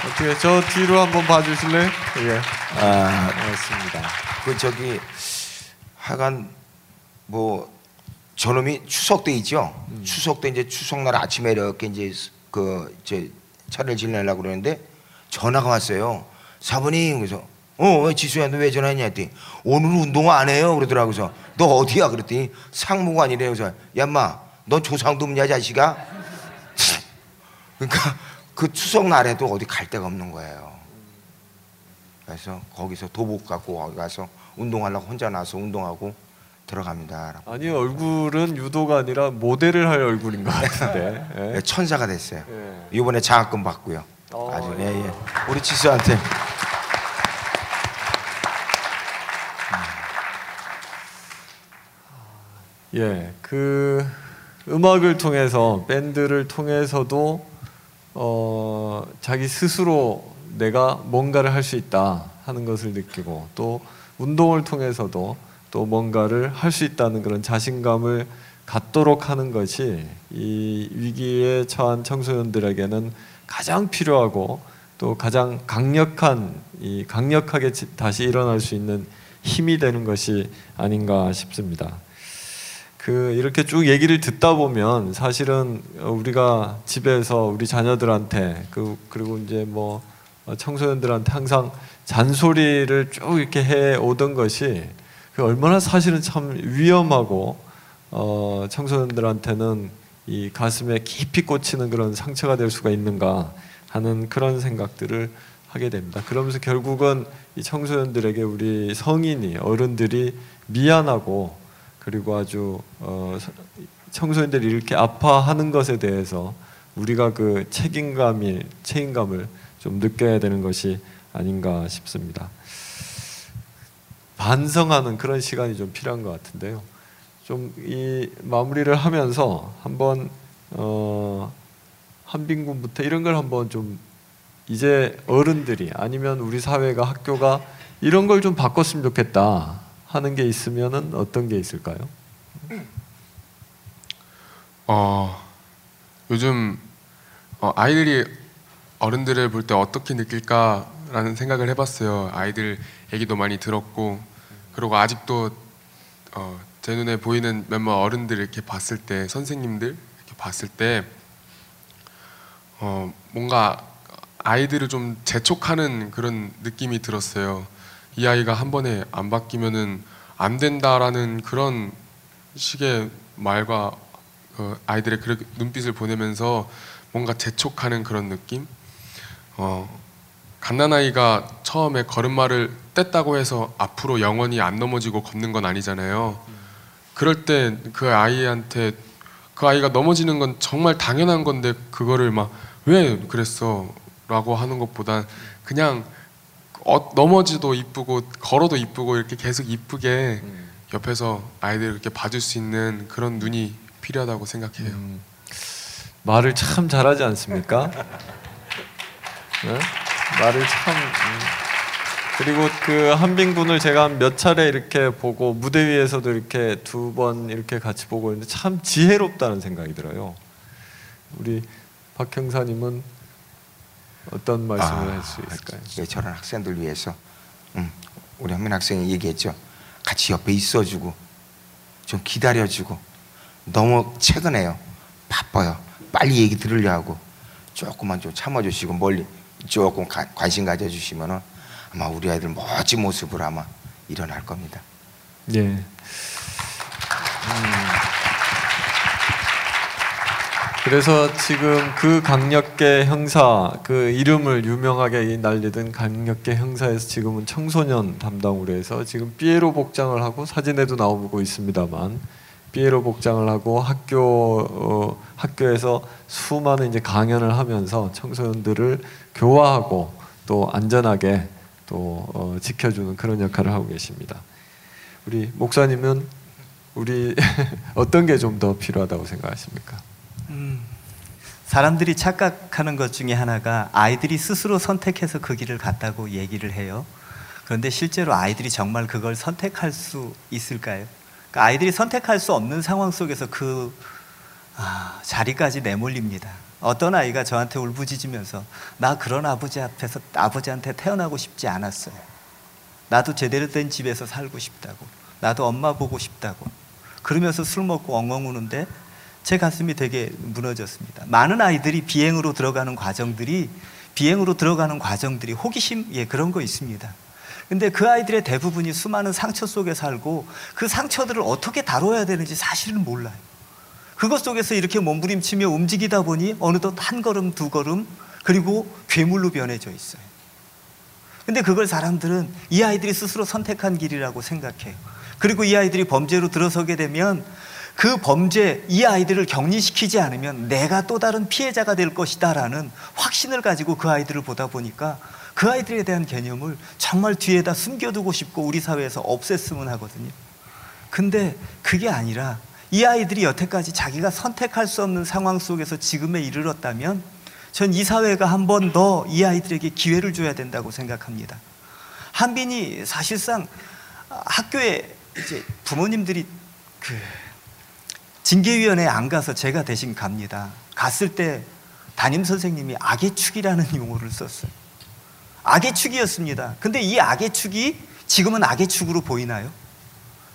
어떻게 저 뒤로 한번 봐주실래요? 예. 아, 맞습니다. 그 저기 하간 뭐 저놈이 추석 때 있죠. 음. 추석 때 이제 추석날 아침에 이렇게 이제 그 제 차를 지내려고 그러는데 전화가 왔어요. 사부님 그래서 어 지수야 너 왜 전화했냐 했더니 오늘 운동 안 해요 그러더라고. 그래서 너 어디야 그랬더니 상무관이래. 그래서 야 인마 넌 조상도 없냐 자식아. 그러니까 그 추석날에도 어디 갈 데가 없는 거예요. 그래서 거기서 도복 갖고 가서 운동하려고 혼자 나와서 운동하고 들어갑니다. 아니 얼굴은 유도가 아니라 모델을 할 얼굴인 것 같은데. 예. 천사가 됐어요. 예. 이번에 장학금 받고요. 어, 아주 예, 예. 우리 지수한테. 음. 예, 그 음악을 통해서 밴드를 통해서도 어, 자기 스스로 내가 뭔가를 할 수 있다 하는 것을 느끼고 또 운동을 통해서도 또 뭔가를 할 수 있다는 그런 자신감을 갖도록 하는 것이 이 위기에 처한 청소년들에게는 가장 필요하고 또 가장 강력한 이 강력하게 다시 일어날 수 있는 힘이 되는 것이 아닌가 싶습니다. 그 이렇게 쭉 얘기를 듣다 보면 사실은 우리가 집에서 우리 자녀들한테 그 그리고 이제 뭐 청소년들한테 항상 잔소리를 쭉 이렇게 해 오던 것이 얼마나 사실은 참 위험하고 어, 청소년들한테는 이 가슴에 깊이 꽂히는 그런 상처가 될 수가 있는가 하는 그런 생각들을 하게 됩니다. 그러면서 결국은 이 청소년들에게 우리 성인이 어른들이 미안하고 그리고 아주 어, 청소년들이 이렇게 아파하는 것에 대해서 우리가 그 책임감이 책임감을 좀 느껴야 되는 것이 아닌가 싶습니다. 반성하는 그런 시간이 좀 필요한 것 같은데요. 좀 이 마무리를 하면서 한번 어 한빈 군부터 이런 걸 한번 좀 이제 어른들이 아니면 우리 사회가 학교가 이런 걸 좀 바꿨으면 좋겠다 하는 게 있으면은 어떤 게 있을까요? 어 요즘 어, 아이들이 어른들을 볼 때 어떻게 느낄까라는 생각을 해봤어요. 아이들 얘기도 많이 들었고 그리고 아직도 어, 제 눈에 보이는 몇몇 어른들 이렇게 봤을 때, 선생님들 이렇게 봤을 때 어, 뭔가 아이들을 좀 재촉하는 그런 느낌이 들었어요. 이 아이가 한 번에 안 바뀌면은 안 된다라는 그런 식의 말과 어, 아이들의 그 눈빛을 보내면서 뭔가 재촉하는 그런 느낌. 어, 갓난아이가 처음에 걸음마를 뗐다고 해서 앞으로 영원히 안 넘어지고 걷는 건 아니잖아요. 그럴 때 그 아이한테, 그 아이가 넘어지는 건 정말 당연한 건데 그거를 막 왜 그랬어? 라고 하는 것보단 그냥 어, 넘어지도 이쁘고 걸어도 이쁘고 이렇게 계속 이쁘게 옆에서 아이들을 이렇게 봐줄 수 있는 그런 눈이 필요하다고 생각해요. 음, 말을 참 잘하지 않습니까? 네? 말을 참. 그리고 그 한빈 군을 제가 몇 차례 이렇게 보고 무대 위에서도 이렇게 두 번 이렇게 같이 보고 있는데 참 지혜롭다는 생각이 들어요. 우리 박 형사님은 어떤 말씀을 아, 할 수 있을까요? 네, 저런 학생들 위해서 음, 우리 한빈 학생이 얘기했죠. 같이 옆에 있어주고 좀 기다려주고. 너무 최근에요 바빠요. 빨리 얘기 들으려 하고 조금만 좀 참아주시고 멀리 조금 가, 관심 가져주시면은 아마 우리 아이들 멋진 모습으로 아마 일어날 겁니다. 예. 음. 그래서 지금 그 강력계 형사, 그 이름을 유명하게 날리던 강력계 형사에서 지금은 청소년 담당으로 해서 지금 피에로 복장을 하고 사진에도 나오고 있습니다만 피에로 복장을 하고 학교 어, 학교에서 수많은 이제 강연을 하면서 청소년들을 교화하고 또 안전하게 또 어, 지켜주는 그런 역할을 하고 계십니다. 우리 목사님은 우리 어떤 게 좀 더 필요하다고 생각하십니까? 음, 사람들이 착각하는 것 중에 하나가 아이들이 스스로 선택해서 그 길을 갔다고 얘기를 해요. 그런데 실제로 아이들이 정말 그걸 선택할 수 있을까요? 그러니까 아이들이 선택할 수 없는 상황 속에서 그 아, 자리까지 내몰립니다. 어떤 아이가 저한테 울부짖으면서 나 그런 아버지 앞에서 아버지한테 태어나고 싶지 않았어요. 나도 제대로 된 집에서 살고 싶다고. 나도 엄마 보고 싶다고. 그러면서 술 먹고 엉엉 우는데 제 가슴이 되게 무너졌습니다. 많은 아이들이 비행으로 들어가는 과정들이 비행으로 들어가는 과정들이 호기심 예 그런 거 있습니다. 근데 그 아이들의 대부분이 수많은 상처 속에 살고 그 상처들을 어떻게 다뤄야 되는지 사실은 몰라요. 그것 속에서 이렇게 몸부림치며 움직이다 보니 어느덧 한 걸음 두 걸음 그리고 괴물로 변해져 있어요. 근데 그걸 사람들은 이 아이들이 스스로 선택한 길이라고 생각해요. 그리고 이 아이들이 범죄로 들어서게 되면 그 범죄, 이 아이들을 격리시키지 않으면 내가 또 다른 피해자가 될 것이다 라는 확신을 가지고 그 아이들을 보다 보니까 그 아이들에 대한 개념을 정말 뒤에다 숨겨두고 싶고 우리 사회에서 없앴으면 하거든요. 근데 그게 아니라 이 아이들이 여태까지 자기가 선택할 수 없는 상황 속에서 지금에 이르렀다면 전 이 사회가 한 번 더 이 아이들에게 기회를 줘야 된다고 생각합니다. 한빈이 사실상 학교에 이제 부모님들이 그 징계위원회에 안 가서 제가 대신 갑니다. 갔을 때 담임선생님이 악의 축이라는 용어를 썼어요. 악의 축이었습니다. 근데 이 악의 축이 지금은 악의 축으로 보이나요?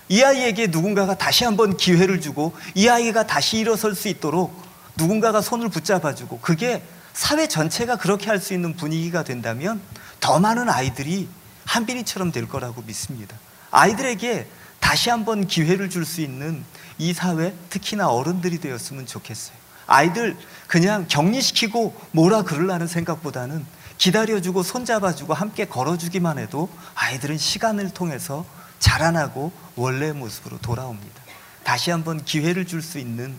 이 아이에게 누군가가 다시 한번 기회를 주고 이 아이가 다시 일어설 수 있도록 누군가가 손을 붙잡아주고 그게 사회 전체가 그렇게 할 수 있는 분위기가 된다면 더 많은 아이들이 한빈이처럼 될 거라고 믿습니다. 아이들에게 다시 한번 기회를 줄 수 있는 이 사회, 특히나 어른들이 되었으면 좋겠어요. 아이들 그냥 격리시키고 뭐라 그러려는 생각보다는 기다려주고 손잡아주고 함께 걸어주기만 해도 아이들은 시간을 통해서 자라나고 원래 모습으로 돌아옵니다. 다시 한번 기회를 줄 수 있는,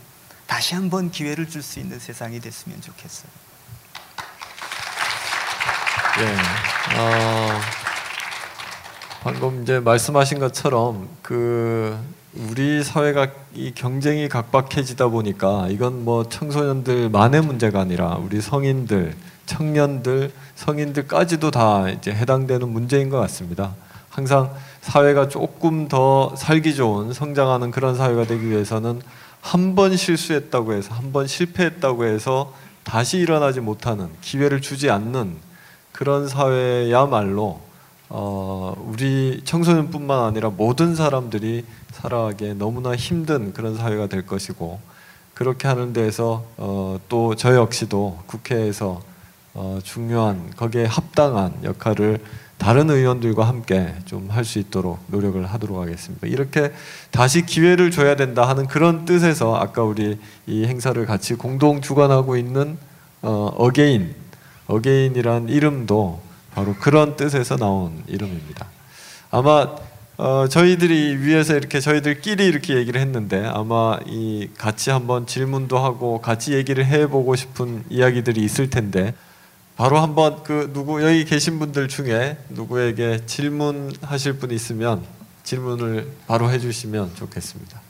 다시 한번 기회를 줄 수 있는 세상이 됐으면 좋겠어요. 예, 어, 방금 이제 말씀하신 것처럼 그 우리 사회가 이 경쟁이 각박해지다 보니까 이건 뭐 청소년들만의 문제가 아니라 우리 성인들, 청년들, 성인들까지도 다 이제 해당되는 문제인 것 같습니다. 항상 사회가 조금 더 살기 좋은, 성장하는 그런 사회가 되기 위해서는 한 번 실수했다고 해서, 한 번 실패했다고 해서 다시 일어나지 못하는, 기회를 주지 않는 그런 사회야말로 어, 우리 청소년뿐만 아니라 모든 사람들이 살아가기에 너무나 힘든 그런 사회가 될 것이고, 그렇게 하는 데에서 어, 또 저 역시도 국회에서 어, 중요한, 거기에 합당한 역할을 다른 의원들과 함께 좀 할 수 있도록 노력을 하도록 하겠습니다. 이렇게 다시 기회를 줘야 된다 하는 그런 뜻에서 아까 우리 이 행사를 같이 공동 주관하고 있는 어, 어게인, 어게인이란 이름도 바로 그런 뜻에서 나온 이름입니다. 아마 어, 저희들이 위에서 이렇게 저희들끼리 이렇게 얘기를 했는데 아마 이 같이 한번 질문도 하고 같이 얘기를 해보고 싶은 이야기들이 있을 텐데, 바로 한번 그 누구 여기 계신 분들 중에 누구에게 질문하실 분 있으면 질문을 바로 해주시면 좋겠습니다.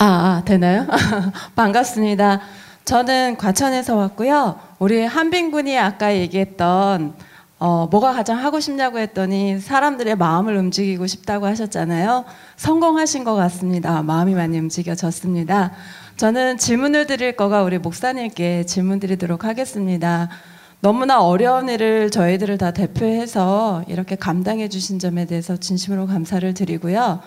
아, 아 되나요? 반갑습니다. 저는 과천에서 왔고요. 우리 한빈 군이 아까 얘기했던 어, 뭐가 가장 하고 싶냐고 했더니 사람들의 마음을 움직이고 싶다고 하셨잖아요. 성공하신 것 같습니다. 마음이 많이 움직여졌습니다. 저는 질문을 드릴 거가 우리 목사님께 질문 드리도록 하겠습니다. 너무나 어려운 일을 저희들을 다 대표해서 이렇게 감당해 주신 점에 대해서 진심으로 감사를 드리고요.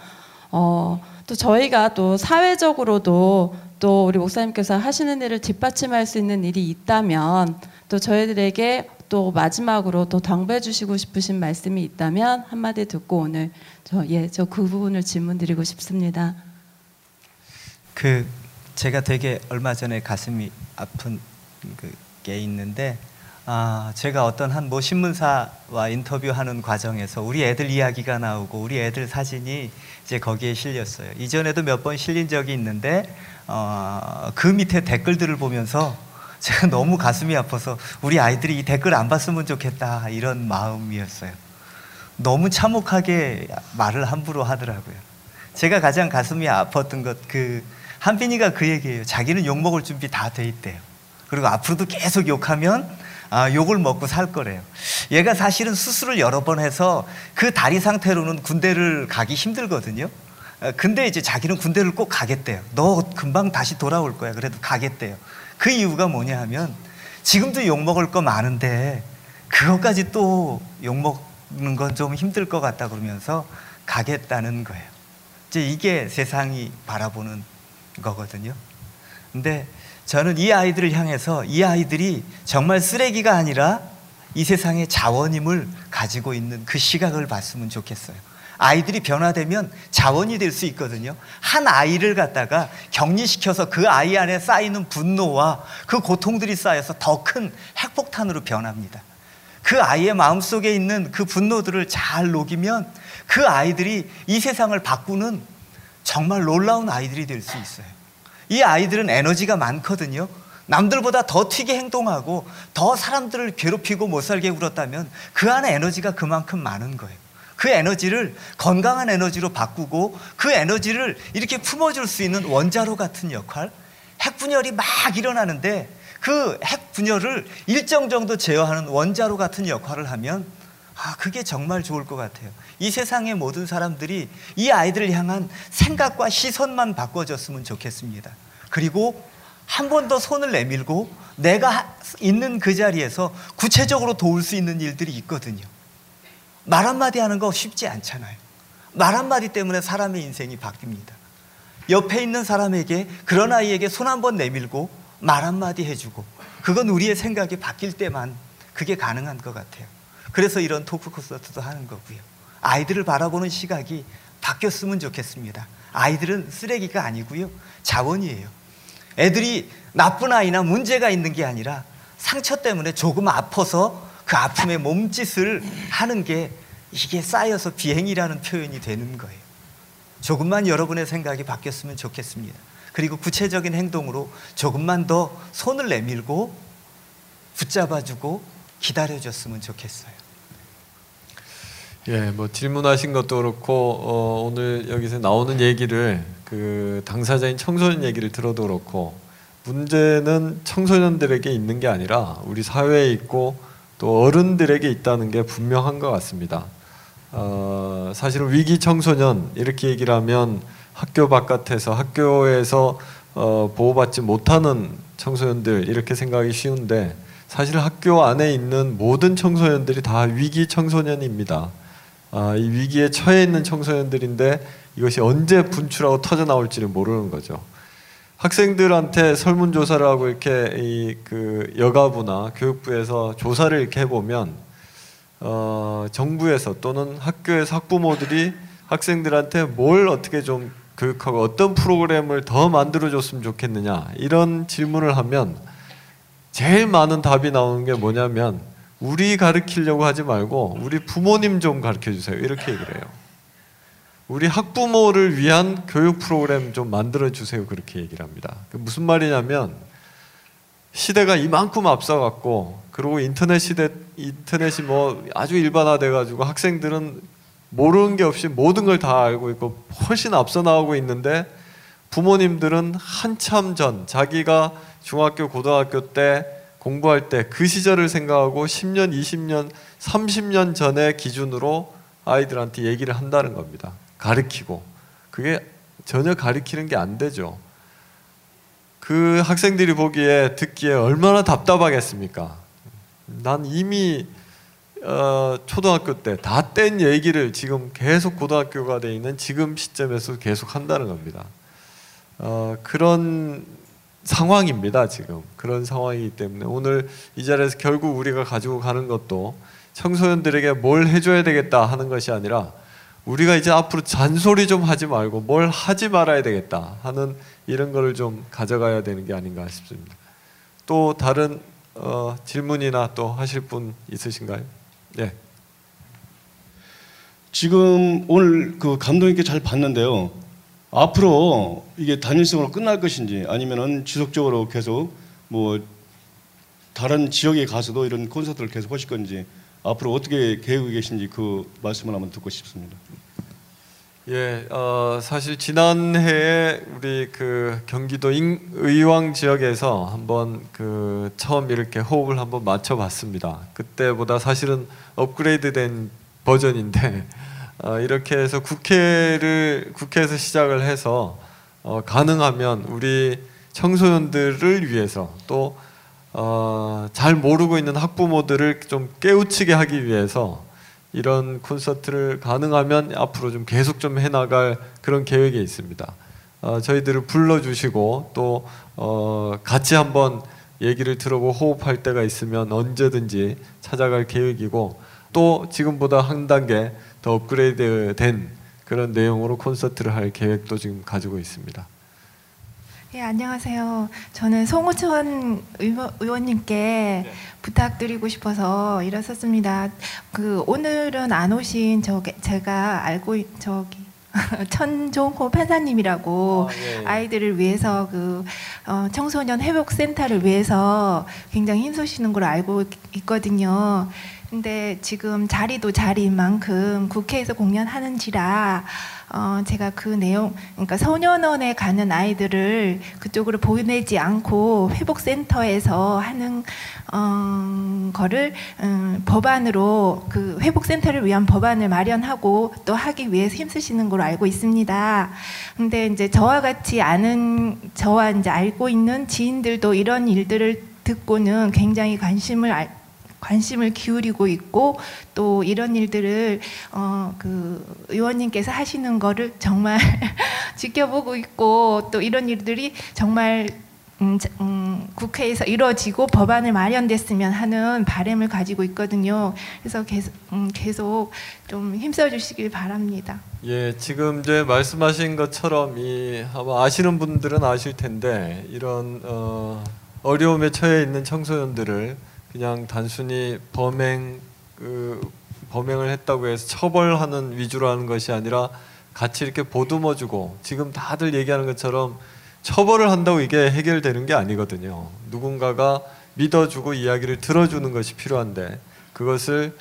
어, 또 저희가 또 사회적으로도 또 우리 목사님께서 하시는 일을 뒷받침할 수 있는 일이 있다면, 또 저희들에게 또 마지막으로 또 당부해 주시고 싶으신 말씀이 있다면 한마디 듣고 오늘 저, 예, 저 그 부분을 질문 드리고 싶습니다. 그 제가 되게 얼마 전에 가슴이 아픈 게 있는데, 아, 제가 어떤 한 뭐 신문사와 인터뷰하는 과정에서 우리 애들 이야기가 나오고 우리 애들 사진이 이제 거기에 실렸어요. 이전에도 몇 번 실린 적이 있는데 어, 그 밑에 댓글들을 보면서 제가 너무 가슴이 아파서 우리 아이들이 이 댓글 안 봤으면 좋겠다 이런 마음이었어요. 너무 참혹하게 말을 함부로 하더라고요. 제가 가장 가슴이 아팠던 것, 그 한빈이가 그 얘기예요. 자기는 욕먹을 준비 다 돼 있대요. 그리고 앞으로도 계속 욕하면 아, 욕을 먹고 살 거래요. 얘가 사실은 수술을 여러 번 해서 그 다리 상태로는 군대를 가기 힘들거든요. 근데 이제 자기는 군대를 꼭 가겠대요. 너 금방 다시 돌아올 거야. 그래도 가겠대요. 그 이유가 뭐냐 하면 지금도 욕먹을 거 많은데 그것까지 또 욕먹는 건 좀 힘들 것 같다 그러면서 가겠다는 거예요. 이제 이게 세상이 바라보는 거거든요. 근데 저는 이 아이들을 향해서 이 아이들이 정말 쓰레기가 아니라 이 세상의 자원임을 가지고 있는 그 시각을 봤으면 좋겠어요. 아이들이 변화되면 자원이 될 수 있거든요. 한 아이를 갖다가 격리시켜서 그 아이 안에 쌓이는 분노와 그 고통들이 쌓여서 더 큰 핵폭탄으로 변합니다. 그 아이의 마음속에 있는 그 분노들을 잘 녹이면 그 아이들이 이 세상을 바꾸는 정말 놀라운 아이들이 될 수 있어요. 이 아이들은 에너지가 많거든요. 남들보다 더 튀게 행동하고 더 사람들을 괴롭히고 못살게 굴었다면 그 안에 에너지가 그만큼 많은 거예요. 그 에너지를 건강한 에너지로 바꾸고 그 에너지를 이렇게 품어줄 수 있는 원자로 같은 역할, 핵분열이 막 일어나는데 그 핵분열을 일정 정도 제어하는 원자로 같은 역할을 하면 아, 그게 정말 좋을 것 같아요. 이 세상의 모든 사람들이 이 아이들을 향한 생각과 시선만 바꿔줬으면 좋겠습니다. 그리고 한 번 더 손을 내밀고 내가 있는 그 자리에서 구체적으로 도울 수 있는 일들이 있거든요. 말 한마디 하는 거 쉽지 않잖아요. 말 한마디 때문에 사람의 인생이 바뀝니다. 옆에 있는 사람에게, 그런 아이에게 손 한 번 내밀고 말 한마디 해주고, 그건 우리의 생각이 바뀔 때만 그게 가능한 것 같아요. 그래서 이런 토크 콘서트도 하는 거고요. 아이들을 바라보는 시각이 바뀌었으면 좋겠습니다. 아이들은 쓰레기가 아니고요, 자원이에요. 애들이 나쁜 아이나 문제가 있는 게 아니라 상처 때문에 조금 아파서 그 아픔의 몸짓을 하는 게, 이게 쌓여서 비행이라는 표현이 되는 거예요. 조금만 여러분의 생각이 바뀌었으면 좋겠습니다. 그리고 구체적인 행동으로 조금만 더 손을 내밀고 붙잡아주고 기다려줬으면 좋겠어요. 예, 뭐 질문하신 것도 그렇고 어, 오늘 여기서 나오는 얘기를, 그 당사자인 청소년 얘기를 들어도 그렇고, 문제는 청소년들에게 있는 게 아니라 우리 사회에 있고 또 어른들에게 있다는 게 분명한 것 같습니다. 어, 사실은 위기 청소년 이렇게 얘기를 하면 학교 바깥에서, 학교에서 어, 보호받지 못하는 청소년들 이렇게 생각이 쉬운데, 사실 학교 안에 있는 모든 청소년들이 다 위기 청소년입니다. 아, 이 위기에 처해 있는 청소년들인데 이것이 언제 분출하고 터져나올지를 모르는 거죠. 학생들한테 설문조사를 하고 이렇게 이 그 여가부나 교육부에서 조사를 이렇게 해보면 어, 정부에서 또는 학교에서 학부모들이 학생들한테 뭘 어떻게 좀 교육하고 어떤 프로그램을 더 만들어줬으면 좋겠느냐 이런 질문을 하면 제일 많은 답이 나오는 게 뭐냐면 우리 가르치려고 하지 말고 우리 부모님 좀 가르쳐주세요 이렇게 얘기를 해요. 우리 학부모를 위한 교육 프로그램 좀 만들어주세요 그렇게 얘기를 합니다. 무슨 말이냐면 시대가 이만큼 앞서갔고 그리고 인터넷 시대, 인터넷이 뭐 아주 일반화돼가지고 학생들은 모르는 게 없이 모든 걸 다 알고 있고 훨씬 앞서 나오고 있는데 부모님들은 한참 전 자기가 중학교 고등학교 때 공부할 때 그 시절을 생각하고 십 년, 이십 년, 삼십 년 전의 기준으로 아이들한테 얘기를 한다는 겁니다. 가르치고. 그게 전혀 가르치는 게 안 되죠. 그 학생들이 보기에 듣기에 얼마나 답답하겠습니까? 난 이미 어, 초등학교 때 다 뗀 얘기를 지금 계속 고등학교가 돼 있는 지금 시점에서 계속 한다는 겁니다. 어, 그런 상황입니다. 지금 그런 상황이기 때문에 오늘 이 자리에서 결국 우리가 가지고 가는 것도 청소년들에게 뭘 해줘야 되겠다 하는 것이 아니라 우리가 이제 앞으로 잔소리 좀 하지 말고 뭘 하지 말아야 되겠다 하는 이런 거를 좀 가져가야 되는 게 아닌가 싶습니다. 또 다른 어, 질문이나 또 하실 분 있으신가요? 예. 지금 오늘 그 감독님께 잘 봤는데요. 앞으로 이게 단일성으로 끝날 것인지 아니면은 지속적으로 계속 뭐 다른 지역에 가서도 이런 콘서트를 계속 하실 건지 앞으로 어떻게 계획이 계신지 그 말씀을 한번 듣고 싶습니다. 예, 어, 사실 지난해에 우리 그 경기도 의왕 지역에서 한번 그 처음 이렇게 호흡을 한번 맞춰봤습니다. 그때보다 사실은 업그레이드된 버전인데 어, 이렇게 해서 국회를 국회에서 시작을 해서 어, 가능하면 우리 청소년들을 위해서 또 어, 잘 모르고 있는 학부모들을 좀 깨우치게 하기 위해서 이런 콘서트를 가능하면 앞으로 좀 계속 좀 해나갈 그런 계획이 있습니다. 어, 저희들을 불러주시고 또 어, 같이 한번 얘기를 들어보고 호흡할 때가 있으면 언제든지 찾아갈 계획이고 또 지금보다 한 단계 더 업그레이드 된 그런 내용으로 콘서트를 할 계획도 지금 가지고 있습니다. 예, 안녕하세요. 저는 송호창 의원님께 네. 부탁드리고 싶어서 일어섰습니다. 그 오늘은 안 오신 저 제가 알고 저기 천종호 판사님이라고 아, 예, 예. 아이들을 위해서 그 어, 청소년 회복 센터를 위해서 굉장히 힘쓰시는 걸 알고 있거든요. 근데 지금 자리도 자리인 만큼 국회에서 공연하는지라 어 제가 그 내용 그러니까 소년원에 가는 아이들을 그쪽으로 보내지 않고 회복센터에서 하는 어 거를 음 법안으로 그 회복센터를 위한 법안을 마련하고 또 하기 위해서 힘쓰시는 걸로 알고 있습니다. 근데 이제 저와 같이 아는 저와 이제 알고 있는 지인들도 이런 일들을 듣고는 굉장히 관심을 알 관심을 기울이고 있고 또 이런 일들을 어, 그 의원님께서 하시는 거를 정말 지켜보고 있고 또 이런 일들이 정말 음, 음, 국회에서 이루어지고 법안을 마련됐으면 하는 바람을 가지고 있거든요. 그래서 계속, 음, 계속 좀 힘써주시길 바랍니다. 예, 지금 이제 말씀하신 것처럼 이 아마 아시는 분들은 아실 텐데 이런 어, 어려움에 처해 있는 청소년들을 그냥 단순히 범행, 그, 범행을 했다고 해서 처벌하는 위주로 하는 것이 아니라 같이 이렇게 보듬어주고 지금 다들 얘기하는 것처럼 처벌을 한다고 이게 해결되는 게 아니거든요. 누군가가 믿어주고 이야기를 들어주는 것이 필요한데 그것을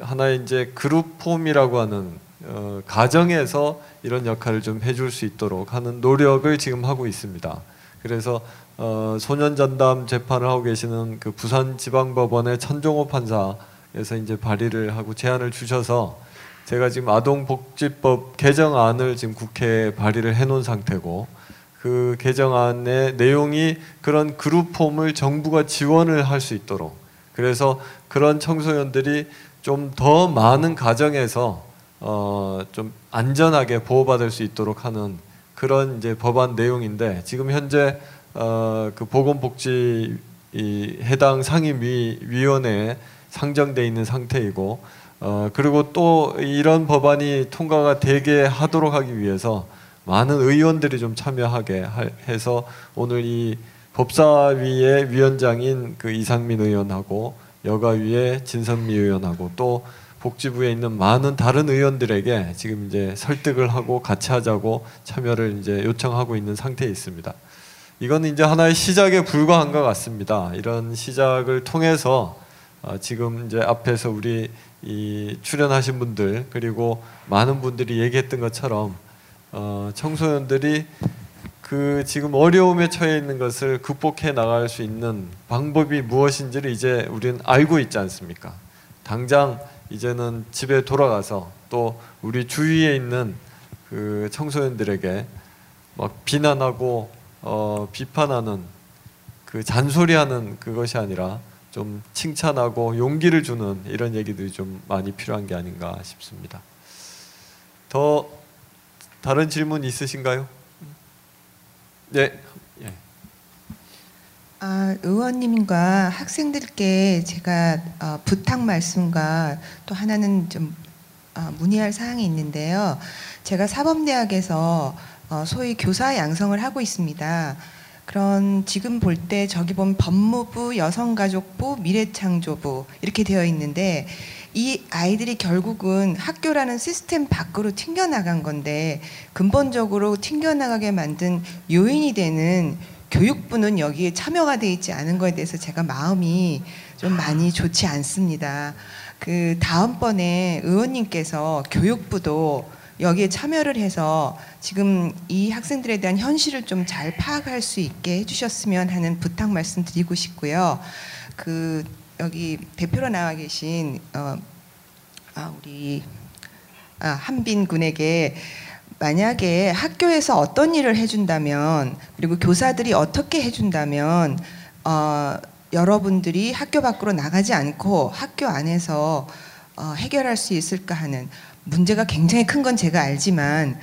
하나의 이제 그룹홈이라고 하는 어, 가정에서 이런 역할을 좀 해줄 수 있도록 하는 노력을 지금 하고 있습니다. 그래서 어, 소년전담 재판을 하고 계시는 그 부산지방법원의 천종호 판사에서 이제 발의를 하고 제안을 주셔서 제가 지금 아동복지법 개정안을 지금 국회에 발의를 해놓은 상태고 그 개정안의 내용이 그런 그룹홈을 정부가 지원을 할 수 있도록 그래서 그런 청소년들이 좀 더 많은 가정에서 어 좀 안전하게 보호받을 수 있도록 하는 그런 이제 법안 내용인데, 지금 현재 어 그 보건복지 이 해당 상임위원회에 상정돼 있는 상태이고, 어 그리고 또 이런 법안이 통과가 되게 하도록 하기 위해서 많은 의원들이 좀 참여하게 할, 해서 오늘 이 법사위의 위원장인 그 이상민 의원하고 여가위의 진선미 의원하고 또 복지부에 있는 많은 다른 의원들에게 지금 이제 설득을 하고 같이 하자고 참여를 이제 요청하고 있는 상태에 있습니다. 이건 이제 하나의 시작에 불과한 것 같습니다. 이런 시작을 통해서 어 지금 이제 앞에서 우리 이 출연하신 분들 그리고 많은 분들이 얘기했던 것처럼 어 청소년들이 그 지금 어려움에 처해 있는 것을 극복해 나갈 수 있는 방법이 무엇인지를 이제 우리는 알고 있지 않습니까? 당장 이제는 집에 돌아가서 또 우리 주위에 있는 그 청소년들에게 막 비난하고 어 비판하는 그 잔소리하는 그것이 아니라 좀 칭찬하고 용기를 주는 이런 얘기들이 좀 많이 필요한 게 아닌가 싶습니다. 더 다른 질문 있으신가요? 네. 예. 아, 의원님과 학생들께 제가 어, 부탁 말씀과 또 하나는 좀 어, 문의할 사항이 있는데요. 제가 사범대학에서 어, 소위 교사 양성을 하고 있습니다. 그런 지금 볼 때 저기 보면 법무부, 여성가족부, 미래창조부 이렇게 되어 있는데 이 아이들이 결국은 학교라는 시스템 밖으로 튕겨나간 건데 근본적으로 튕겨나가게 만든 요인이 되는 교육부는 여기에 참여가 돼 있지 않은 거에 대해서 제가 마음이 좀 많이 좋지 않습니다. 그 다음번에 의원님께서 교육부도 여기에 참여를 해서 지금 이 학생들에 대한 현실을 좀 잘 파악할 수 있게 해주셨으면 하는 부탁 말씀드리고 싶고요. 그 여기 대표로 나와 계신 어, 아, 우리 아, 한빈 군에게 만약에 학교에서 어떤 일을 해준다면 그리고 교사들이 어떻게 해준다면 어, 여러분들이 학교 밖으로 나가지 않고 학교 안에서 어, 해결할 수 있을까 하는 문제가 굉장히 큰 건 제가 알지만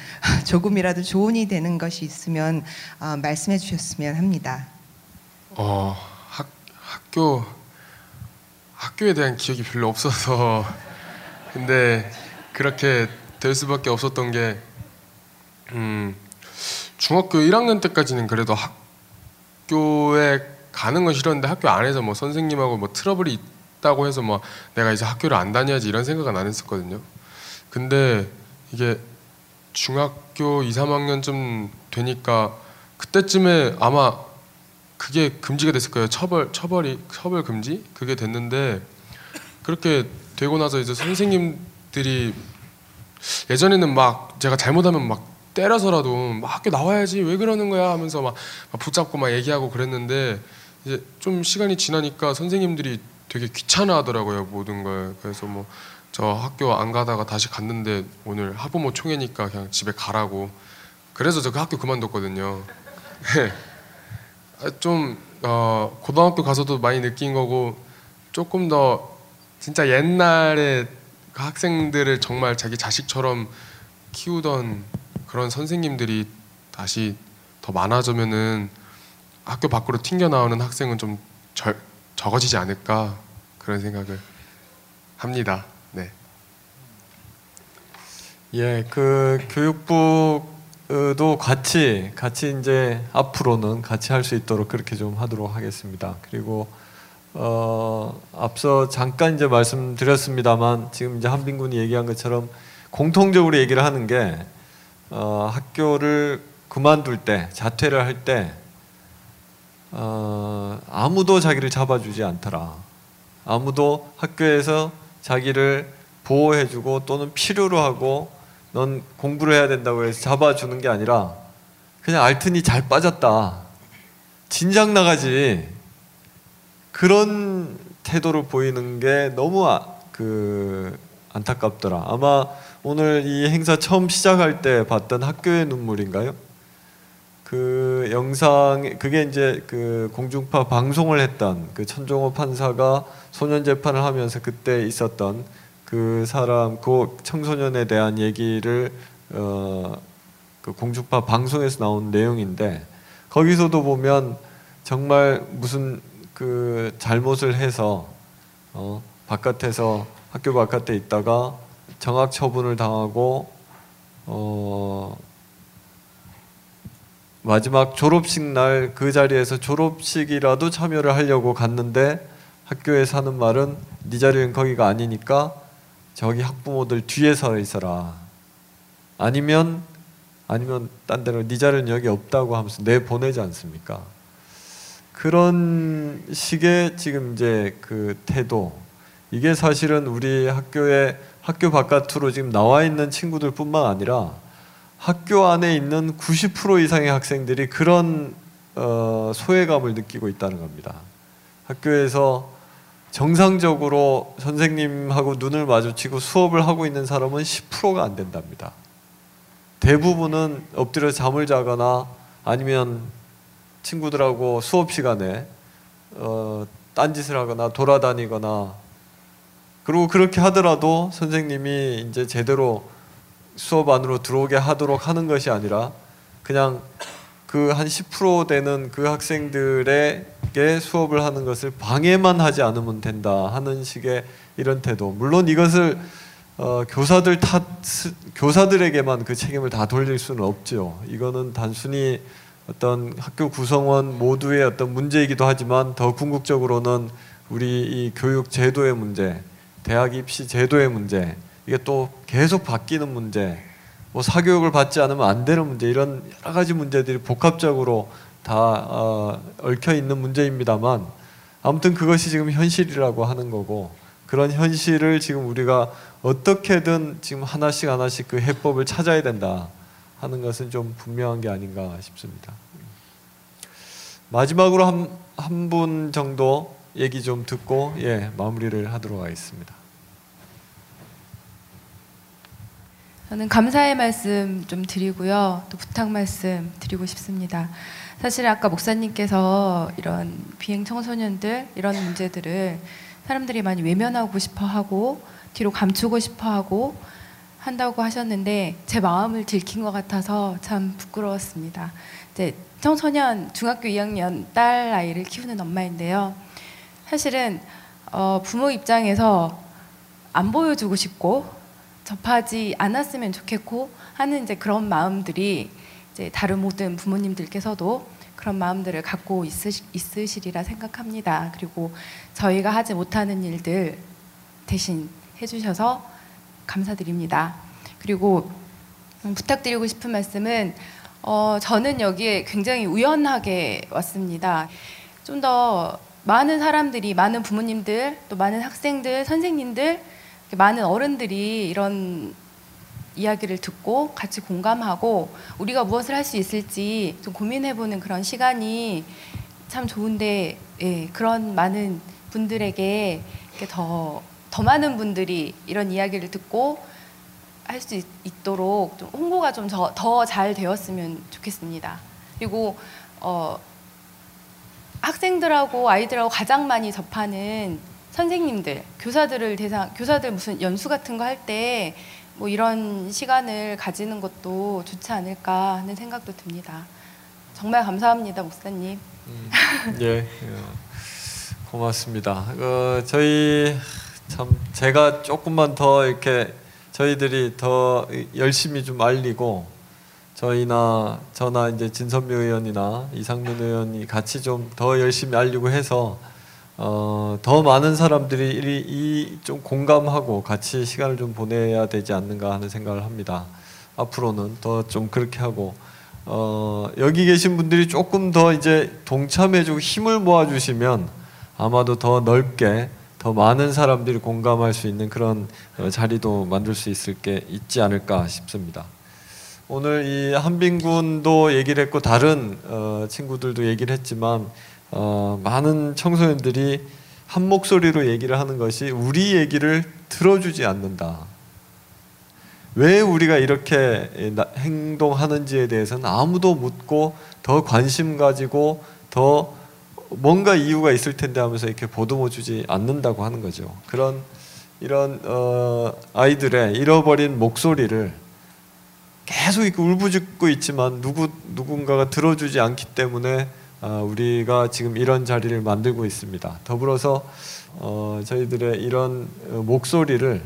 조금이라도 조언이 되는 것이 있으면 어, 말씀해 주셨으면 합니다. 어, 학, 학교 학교에 대한 기억이 별로 없어서 근데 그렇게 될 수밖에 없었던 게 음, 중학교 일 학년 때까지는 그래도 학교에 가는 건 싫었는데 학교 안에서 뭐 선생님하고 뭐 트러블이 있다고 해서 뭐 내가 이제 학교를 안 다녀야지 이런 생각은 안 했었거든요. 근데 이게 중학교 이, 삼 학년쯤 되니까 그때쯤에 아마 그게 금지가 됐을 거예요. 처벌, 처벌이, 처벌 금지? 그게 됐는데 그렇게 되고 나서 이제 선생님들이 예전에는 막 제가 잘못하면 막 때려서라도 막 학교 나와야지 왜 그러는 거야 하면서 막, 막 붙잡고 막 얘기하고 그랬는데 이제 좀 시간이 지나니까 선생님들이 되게 귀찮아 하더라고요. 모든 걸. 그래서 뭐 저 학교 안 가다가 다시 갔는데 오늘 하부모 총회니까 그냥 집에 가라고. 그래서 저 그 학교 그만뒀거든요. 좀 어, 고등학교 가서도 많이 느낀 거고 조금 더 진짜 옛날에 학생들을 정말 자기 자식처럼 키우던 그런 선생님들이 다시 더 많아지면은 학교 밖으로 튕겨나오는 학생은 좀 절, 적어지지 않을까 그런 생각을 합니다. 네. 예, 그 교육부도 같이 같이 이제 앞으로는 같이 할 수 있도록 그렇게 좀 하도록 하겠습니다. 그리고 어, 앞서 잠깐 이제 말씀드렸습니다만 지금 이제 한빈 군이 얘기한 것처럼 공통적으로 얘기를 하는 게 어, 학교를 그만둘 때 자퇴를 할 때 어, 아무도 자기를 잡아주지 않더라. 아무도 학교에서 자기를 보호해주고 또는 필요로 하고 넌 공부를 해야 된다고 해서 잡아주는 게 아니라 그냥 알튼이 잘 빠졌다. 진작 나가지. 그런 태도를 보이는 게 너무 아, 그 안타깝더라. 아마 오늘 이 행사 처음 시작할 때 봤던 학교의 눈물인가요? 그 영상, 그게 이제 그 공중파 방송을 했던 그 천종호 판사가 소년 재판을 하면서 그때 있었던 그 사람, 그 청소년에 대한 얘기를 어, 그 공중파 방송에서 나온 내용인데, 거기서도 보면 정말 무슨 그 잘못을 해서 어, 바깥에서 학교 바깥에 있다가 정학 처분을 당하고 어, 마지막 졸업식 날 그 자리에서 졸업식이라도 참여를 하려고 갔는데 학교에서 하는 말은 네 자리는 거기가 아니니까 저기 학부모들 뒤에 서 있어라, 아니면 아니면 딴 데로 네 자리는 여기 없다고 하면서 내보내지 않습니까? 그런 식의 지금 이제 그 태도, 이게 사실은 우리 학교에 학교 바깥으로 지금 나와 있는 친구들 뿐만 아니라 학교 안에 있는 구십 퍼센트 이상의 학생들이 그런 어, 소외감을 느끼고 있다는 겁니다. 학교에서 정상적으로 선생님하고 눈을 마주치고 수업을 하고 있는 사람은 십 퍼센트가 안 된답니다. 대부분은 엎드려 잠을 자거나 아니면 친구들하고 수업 시간에 어, 딴짓을 하거나 돌아다니거나, 그리고 그렇게 하더라도 선생님이 이제 제대로 수업 안으로 들어오게 하도록 하는 것이 아니라 그냥 그 한 십 퍼센트 되는 그 학생들에게 수업을 하는 것을 방해만 하지 않으면 된다 하는 식의 이런 태도. 물론 이것을 어, 교사들 탓, 교사들에게만 그 책임을 다 돌릴 수는 없죠. 이거는 단순히 어떤 학교 구성원 모두의 어떤 문제이기도 하지만 더 궁극적으로는 우리 이 교육 제도의 문제, 대학 입시 제도의 문제, 이게 또 계속 바뀌는 문제, 뭐 사교육을 받지 않으면 안 되는 문제, 이런 여러 가지 문제들이 복합적으로 다 어, 얽혀 있는 문제입니다만, 아무튼 그것이 지금 현실이라고 하는 거고, 그런 현실을 지금 우리가 어떻게든 지금 하나씩 하나씩 그 해법을 찾아야 된다 하는 것은 좀 분명한 게 아닌가 싶습니다. 마지막으로 한, 한 분 정도 얘기 좀 듣고 예 마무리를 하도록 하겠습니다. 저는 감사의 말씀 좀 드리고요, 또 부탁 말씀 드리고 싶습니다. 사실 아까 목사님께서 이런 비행 청소년들 이런 문제들을 사람들이 많이 외면하고 싶어하고 뒤로 감추고 싶어하고 한다고 하셨는데 제 마음을 들킨 것 같아서 참 부끄러웠습니다. 이제 청소년 중학교 이 학년 딸 아이를 키우는 엄마인데요. 사실은 어, 부모 입장에서 안 보여주고 싶고 접하지 않았으면 좋겠고 하는 이제 그런 마음들이 이제 다른 모든 부모님들께서도 그런 마음들을 갖고 있으시, 있으시리라 생각합니다. 그리고 저희가 하지 못하는 일들 대신 해주셔서 감사드립니다. 그리고 부탁드리고 싶은 말씀은 어, 저는 여기에 굉장히 우연하게 왔습니다. 좀 더 많은 사람들이, 많은 부모님들, 또 많은 학생들, 선생님들, 많은 어른들이 이런 이야기를 듣고 같이 공감하고 우리가 무엇을 할 수 있을지 좀 고민해보는 그런 시간이 참 좋은데, 예, 그런 많은 분들에게 더, 더 많은 분들이 이런 이야기를 듣고 할 수 있도록 좀 홍보가 좀 더 잘 되었으면 좋겠습니다. 그리고 어, 학생들하고 아이들하고 가장 많이 접하는 선생님들, 교사들을 대상, 교사들 무슨 연수 같은 거 할 때 뭐 이런 시간을 가지는 것도 좋지 않을까 하는 생각도 듭니다. 정말 감사합니다, 목사님. 음, 예, 고맙습니다. 어, 저희 참 제가 조금만 더 이렇게 저희들이 더 열심히 좀 알리고 저희나 저나 이제 진선미 의원이나 이상민 의원이 같이 좀 더 열심히 알리고 해서. 어, 더 많은 사람들이 이 좀 공감하고 같이 시간을 좀 보내야 되지 않는가 하는 생각을 합니다. 앞으로는 더 좀 그렇게 하고 어, 여기 계신 분들이 조금 더 이제 동참해주고 힘을 모아주시면 아마도 더 넓게 더 많은 사람들이 공감할 수 있는 그런 어, 자리도 만들 수 있을 게 있지 않을까 싶습니다. 오늘 이 한빈 군도 얘기를 했고 다른 어, 친구들도 얘기를 했지만 어, 많은 청소년들이 한 목소리로 얘기를 하는 것이 우리 얘기를 들어주지 않는다. 왜 우리가 이렇게 행동하는지에 대해서는 아무도 묻고 더 관심 가지고 더 뭔가 이유가 있을 텐데 하면서 이렇게 보듬어 주지 않는다고 하는 거죠. 그런 이런 어, 아이들의 잃어버린 목소리를 계속 이렇게 울부짖고 있지만 누구 누군가가 들어주지 않기 때문에 어, 우리가 지금 이런 자리를 만들고 있습니다. 더불어서 어, 저희들의 이런 목소리를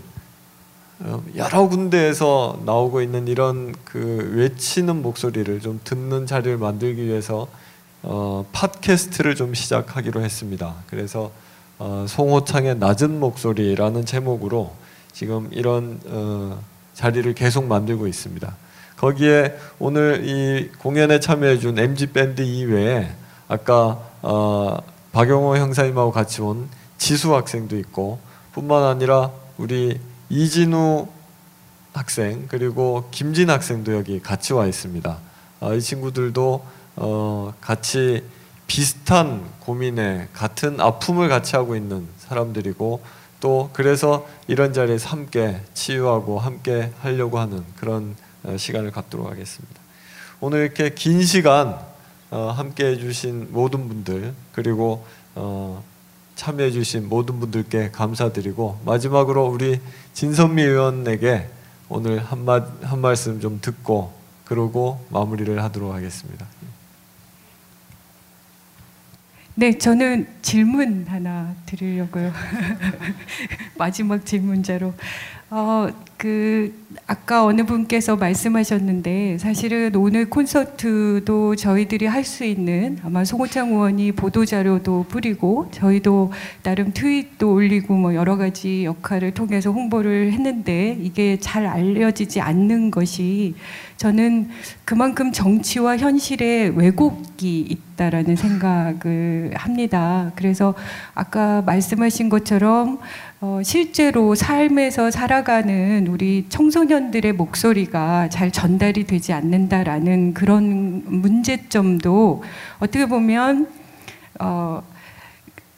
여러 군데에서 나오고 있는 이런 그 외치는 목소리를 좀 듣는 자리를 만들기 위해서 어, 팟캐스트를 좀 시작하기로 했습니다. 그래서 어, 송호창의 낮은 목소리라는 제목으로 지금 이런 어, 자리를 계속 만들고 있습니다. 거기에 오늘 이 공연에 참여해준 엠지 밴드 이외에 아까 어, 박용호 형사님하고 같이 온 지수 학생도 있고, 뿐만 아니라 우리 이진우 학생 그리고 김진 학생도 여기 같이 와 있습니다. 아, 이 친구들도 어, 같이 비슷한 고민에 같은 아픔을 같이 하고 있는 사람들이고, 또 그래서 이런 자리에서 함께 치유하고 함께 하려고 하는 그런 시간을 갖도록 하겠습니다. 오늘 이렇게 긴 시간 어, 함께 해주신 모든 분들 그리고 어, 참여해주신 모든 분들께 감사드리고, 마지막으로 우리 진선미 의원에게 오늘 한, 마, 한 말씀 좀 듣고 그러고 마무리를 하도록 하겠습니다. 네, 저는 질문 하나 드리려고요. 마지막 질문자로. 어, 그 아까 어느 분께서 말씀하셨는데, 사실은 오늘 콘서트도 저희들이 할 수 있는, 아마 송호창 의원이 보도자료도 뿌리고 저희도 나름 트윗도 올리고 뭐 여러 가지 역할을 통해서 홍보를 했는데, 이게 잘 알려지지 않는 것이 저는 그만큼 정치와 현실의 왜곡이 있다라는 생각을 합니다. 그래서 아까 말씀하신 것처럼 어, 실제로 삶에서 살아가는 우리 청소년들의 목소리가 잘 전달이 되지 않는다라는 그런 문제점도 어떻게 보면 어,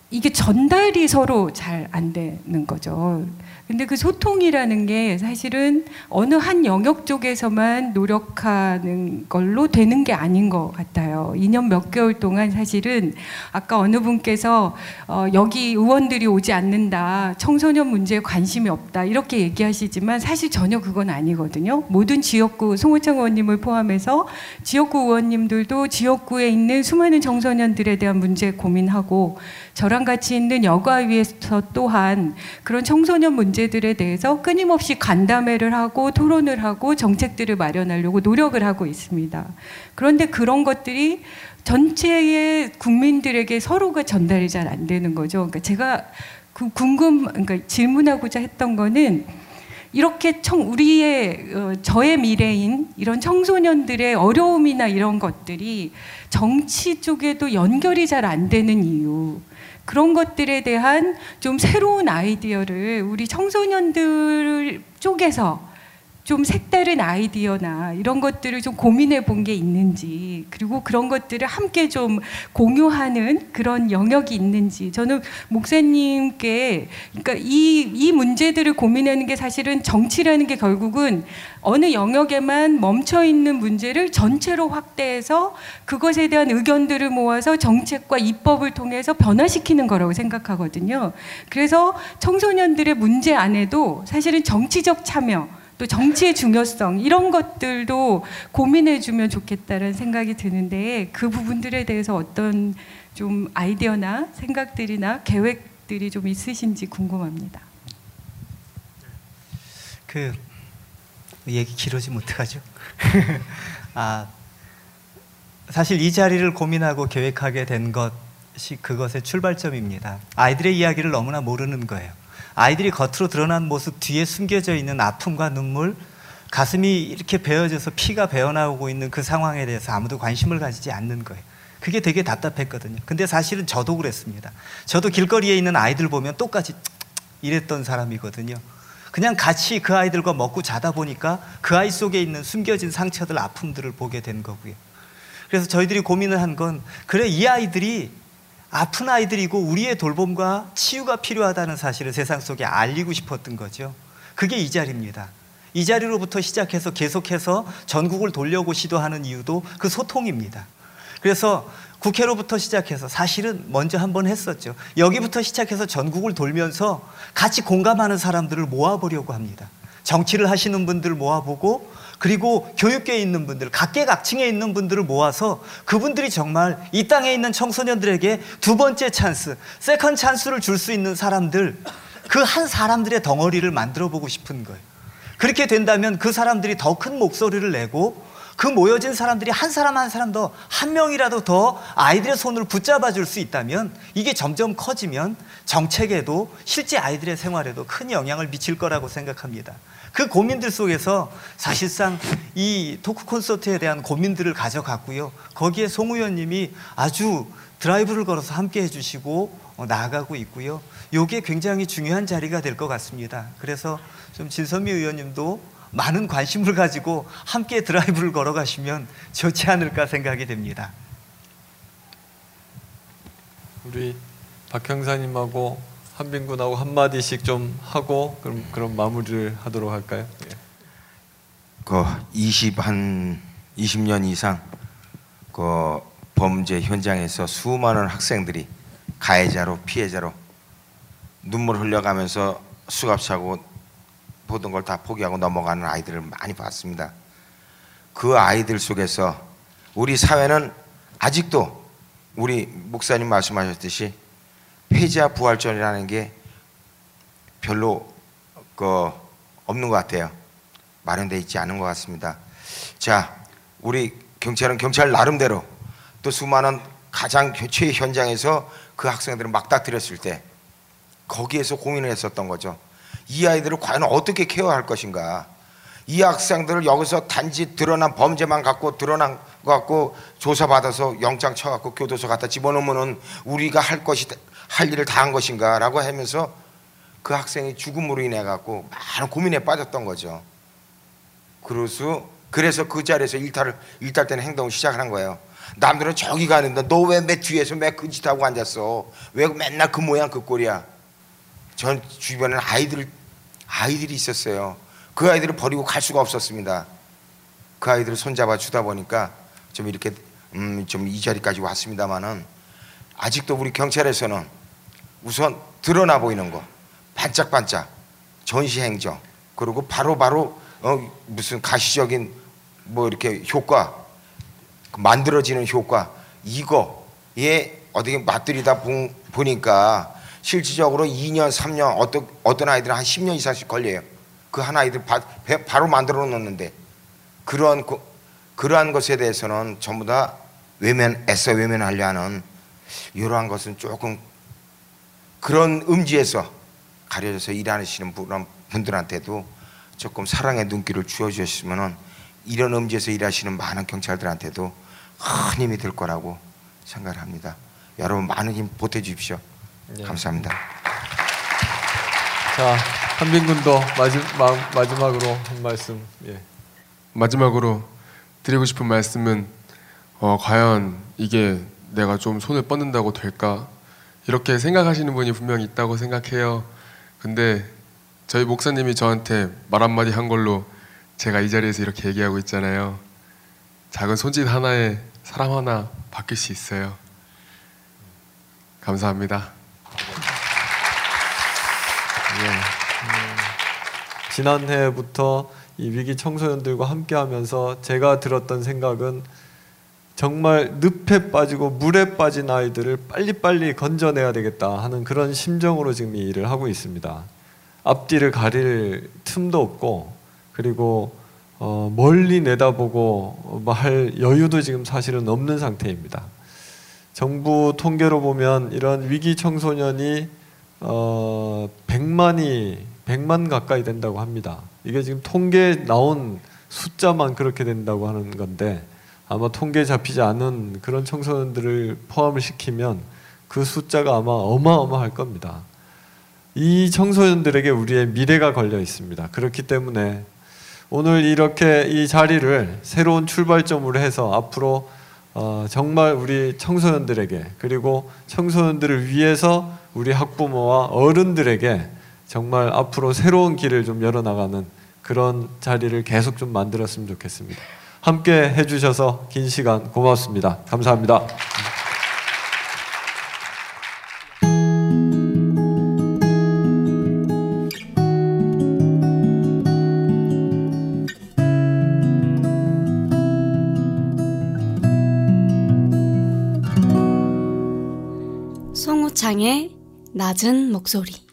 이게 전달이 서로 잘 안 되는 거죠. 근데 그 소통이라는 게 사실은 어느 한 영역 쪽에서만 노력하는 걸로 되는 게 아닌 것 같아요. 이 년 몇 개월 동안 사실은 아까 어느 분께서 어, 여기 의원들이 오지 않는다, 청소년 문제에 관심이 없다 이렇게 얘기하시지만 사실 전혀 그건 아니거든요. 모든 지역구, 송호창 의원님을 포함해서 지역구 의원님들도 지역구에 있는 수많은 청소년들에 대한 문제 고민하고, 저랑 같이 있는 여가위에서 또한 그런 청소년 문제들에 대해서 끊임없이 간담회를 하고 토론을 하고 정책들을 마련하려고 노력을 하고 있습니다. 그런데 그런 것들이 전체의 국민들에게 서로가 전달이 잘 안 되는 거죠. 그러니까 제가 그 궁금, 그러니까 질문하고자 했던 거는, 이렇게 청, 우리의 어, 저의 미래인 이런 청소년들의 어려움이나 이런 것들이 정치 쪽에도 연결이 잘 안 되는 이유, 그런 것들에 대한 좀 새로운 아이디어를 우리 청소년들 쪽에서 좀 색다른 아이디어나 이런 것들을 좀 고민해 본 게 있는지, 그리고 그런 것들을 함께 좀 공유하는 그런 영역이 있는지, 저는 목사님께 그러니까 이, 이 문제들을 고민하는 게 사실은 정치라는 게 결국은 어느 영역에만 멈춰있는 문제를 전체로 확대해서 그것에 대한 의견들을 모아서 정책과 입법을 통해서 변화시키는 거라고 생각하거든요. 그래서 청소년들의 문제 안에도 사실은 정치적 참여, 또 정치의 중요성 이런 것들도 고민해 주면 좋겠다는 생각이 드는데, 그 부분들에 대해서 어떤 좀 아이디어나 생각들이나 계획들이 좀 있으신지 궁금합니다. 그 얘기 길어지면 어떡하죠? 아, 사실 이 자리를 고민하고 계획하게 된 것이 그것의 출발점입니다. 아이들의 이야기를 너무나 모르는 거예요. 아이들이 겉으로 드러난 모습 뒤에 숨겨져 있는 아픔과 눈물, 가슴이 이렇게 베어져서 피가 배어나오고 있는 그 상황에 대해서 아무도 관심을 가지지 않는 거예요. 그게 되게 답답했거든요. 근데 사실은 저도 그랬습니다. 저도 길거리에 있는 아이들 보면 똑같이 이랬던 사람이거든요. 그냥 같이 그 아이들과 먹고 자다 보니까 그 아이 속에 있는 숨겨진 상처들, 아픔들을 보게 된 거고요. 그래서 저희들이 고민을 한 건, 그래 이 아이들이 아픈 아이들이고 우리의 돌봄과 치유가 필요하다는 사실을 세상 속에 알리고 싶었던 거죠. 그게 이 자리입니다. 이 자리로부터 시작해서 계속해서 전국을 돌려고 시도하는 이유도 그 소통입니다. 그래서 국회로부터 시작해서 사실은 먼저 한번 했었죠. 여기부터 시작해서 전국을 돌면서 같이 공감하는 사람들을 모아보려고 합니다. 정치를 하시는 분들 모아보고, 그리고 교육계에 있는 분들, 각계각층에 있는 분들을 모아서 그분들이 정말 이 땅에 있는 청소년들에게 두 번째 찬스, 세컨 찬스를 줄 수 있는 사람들, 그 한 사람들의 덩어리를 만들어 보고 싶은 거예요. 그렇게 된다면 그 사람들이 더 큰 목소리를 내고, 그 모여진 사람들이 한 사람 한 사람 더, 한 명이라도 더 아이들의 손을 붙잡아 줄 수 있다면, 이게 점점 커지면 정책에도 실제 아이들의 생활에도 큰 영향을 미칠 거라고 생각합니다. 그 고민들 속에서 사실상 이 토크 콘서트에 대한 고민들을 가져갔고요. 거기에 송 의원님이 아주 드라이브를 걸어서 함께 해주시고 나아가고 있고요. 이게 굉장히 중요한 자리가 될 것 같습니다. 그래서 좀 진선미 의원님도 많은 관심을 가지고 함께 드라이브를 걸어가시면 좋지 않을까 생각이 됩니다. 우리 박 형사님하고 한빈 군하고 한마디씩 좀 하고 그럼 그런 마무리를 하도록 할까요? 예. 그 이십 한 이십 년 이상 그 범죄 현장에서 수많은 학생들이 가해자로 피해자로 눈물 흘려가면서 수갑차고 보던 걸 다 포기하고 넘어가는 아이들을 많이 봤습니다. 그 아이들 속에서 우리 사회는 아직도 우리 목사님 말씀하셨듯이 폐지와 부활절이라는 게 별로 그 없는 것 같아요. 마련되어 있지 않은 것 같습니다. 자, 우리 경찰은 경찰 나름대로 또 수많은 가장 최 현장에서 그 학생들을 막다뜨렸을 때 거기에서 고민을 했었던 거죠. 이 아이들을 과연 어떻게 케어할 것인가. 이 학생들을 여기서 단지 드러난 범죄만 갖고 드러난 것 갖고 조사받아서 영장 쳐갖고 교도소 갖다 집어넣으면 우리가 할 것이 할 일을 다 한 것인가 라고 하면서 그 학생이 죽음으로 인해 갖고 많은 고민에 빠졌던 거죠. 그래서 그래서 그 자리에서 일탈을 일탈되는 행동을 시작한 거예요. 남들은 저기 가는데 너 왜 맨 뒤에서 맨 그 짓 하고 앉았어? 왜 맨날 그 모양 그 꼴이야? 전 주변에는 아이들 아이들이 있었어요. 그 아이들을 버리고 갈 수가 없었습니다. 그 아이들을 손잡아 주다 보니까 좀 이렇게 음 좀 이 자리까지 왔습니다만은 아직도 우리 경찰에서는 우선 드러나 보이는 거, 반짝반짝 전시 행정, 그리고 바로바로 어 무슨 가시적인 뭐 이렇게 효과 만들어지는 효과, 이거에 어떻게 맞들이다 보니까 실질적으로 이 년 삼 년 어떤 어떤 아이들은 한 십 년 이상씩 걸려요. 그 한 아이들 바, 바로 만들어 놓는데 그러한 그러한 것에 대해서는 전부 다 외면 애써 외면하려 하는 이러한 것은 조금 그런 음지에서 가려져서 일하시는 분들한테도 조금 사랑의 눈길을 주어주셨으면 이런 음지에서 일하시는 많은 경찰들한테도 큰 힘이 될 거라고 생각을 합니다. 여러분 많은 힘 보태주십시오. 네. 감사합니다. 자, 한빈 군도 마지막, 마지막으로 한 말씀. 예. 마지막으로 드리고 싶은 말씀은 어, 과연 이게 내가 좀 손을 뻗는다고 될까? 이렇게 생각하시는 분이 분명히 있다고 생각해요. 근데 저희 목사님이 저한테 말 한마디 한 걸로 제가 이 자리에서 이렇게 얘기하고 있잖아요. 작은 손짓 하나에 사람 하나 바뀔 수 있어요. 감사합니다. 예. 음, 지난해부터 이 위기 청소년들과 함께하면서 제가 들었던 생각은 정말 늪에 빠지고 물에 빠진 아이들을 빨리빨리 건져내야 되겠다 하는 그런 심정으로 지금 이 일을 하고 있습니다. 앞뒤를 가릴 틈도 없고, 그리고 어, 멀리 내다보고 할 여유도 지금 사실은 없는 상태입니다. 정부 통계로 보면 이런 위기 청소년이 어, 백만이 백만 가까이 된다고 합니다. 이게 지금 통계에 나온 숫자만 그렇게 된다고 하는 건데, 아마 통계 잡히지 않은 그런 청소년들을 포함을 시키면 그 숫자가 아마 어마어마할 겁니다. 이 청소년들에게 우리의 미래가 걸려 있습니다. 그렇기 때문에 오늘 이렇게 이 자리를 새로운 출발점으로 해서 앞으로 어 정말 우리 청소년들에게, 그리고 청소년들을 위해서 우리 학부모와 어른들에게 정말 앞으로 새로운 길을 좀 열어나가는 그런 자리를 계속 좀 만들었으면 좋겠습니다. 함께 해주셔서 긴 시간 고맙습니다. 감사합니다. 송호창의 낮은 목소리.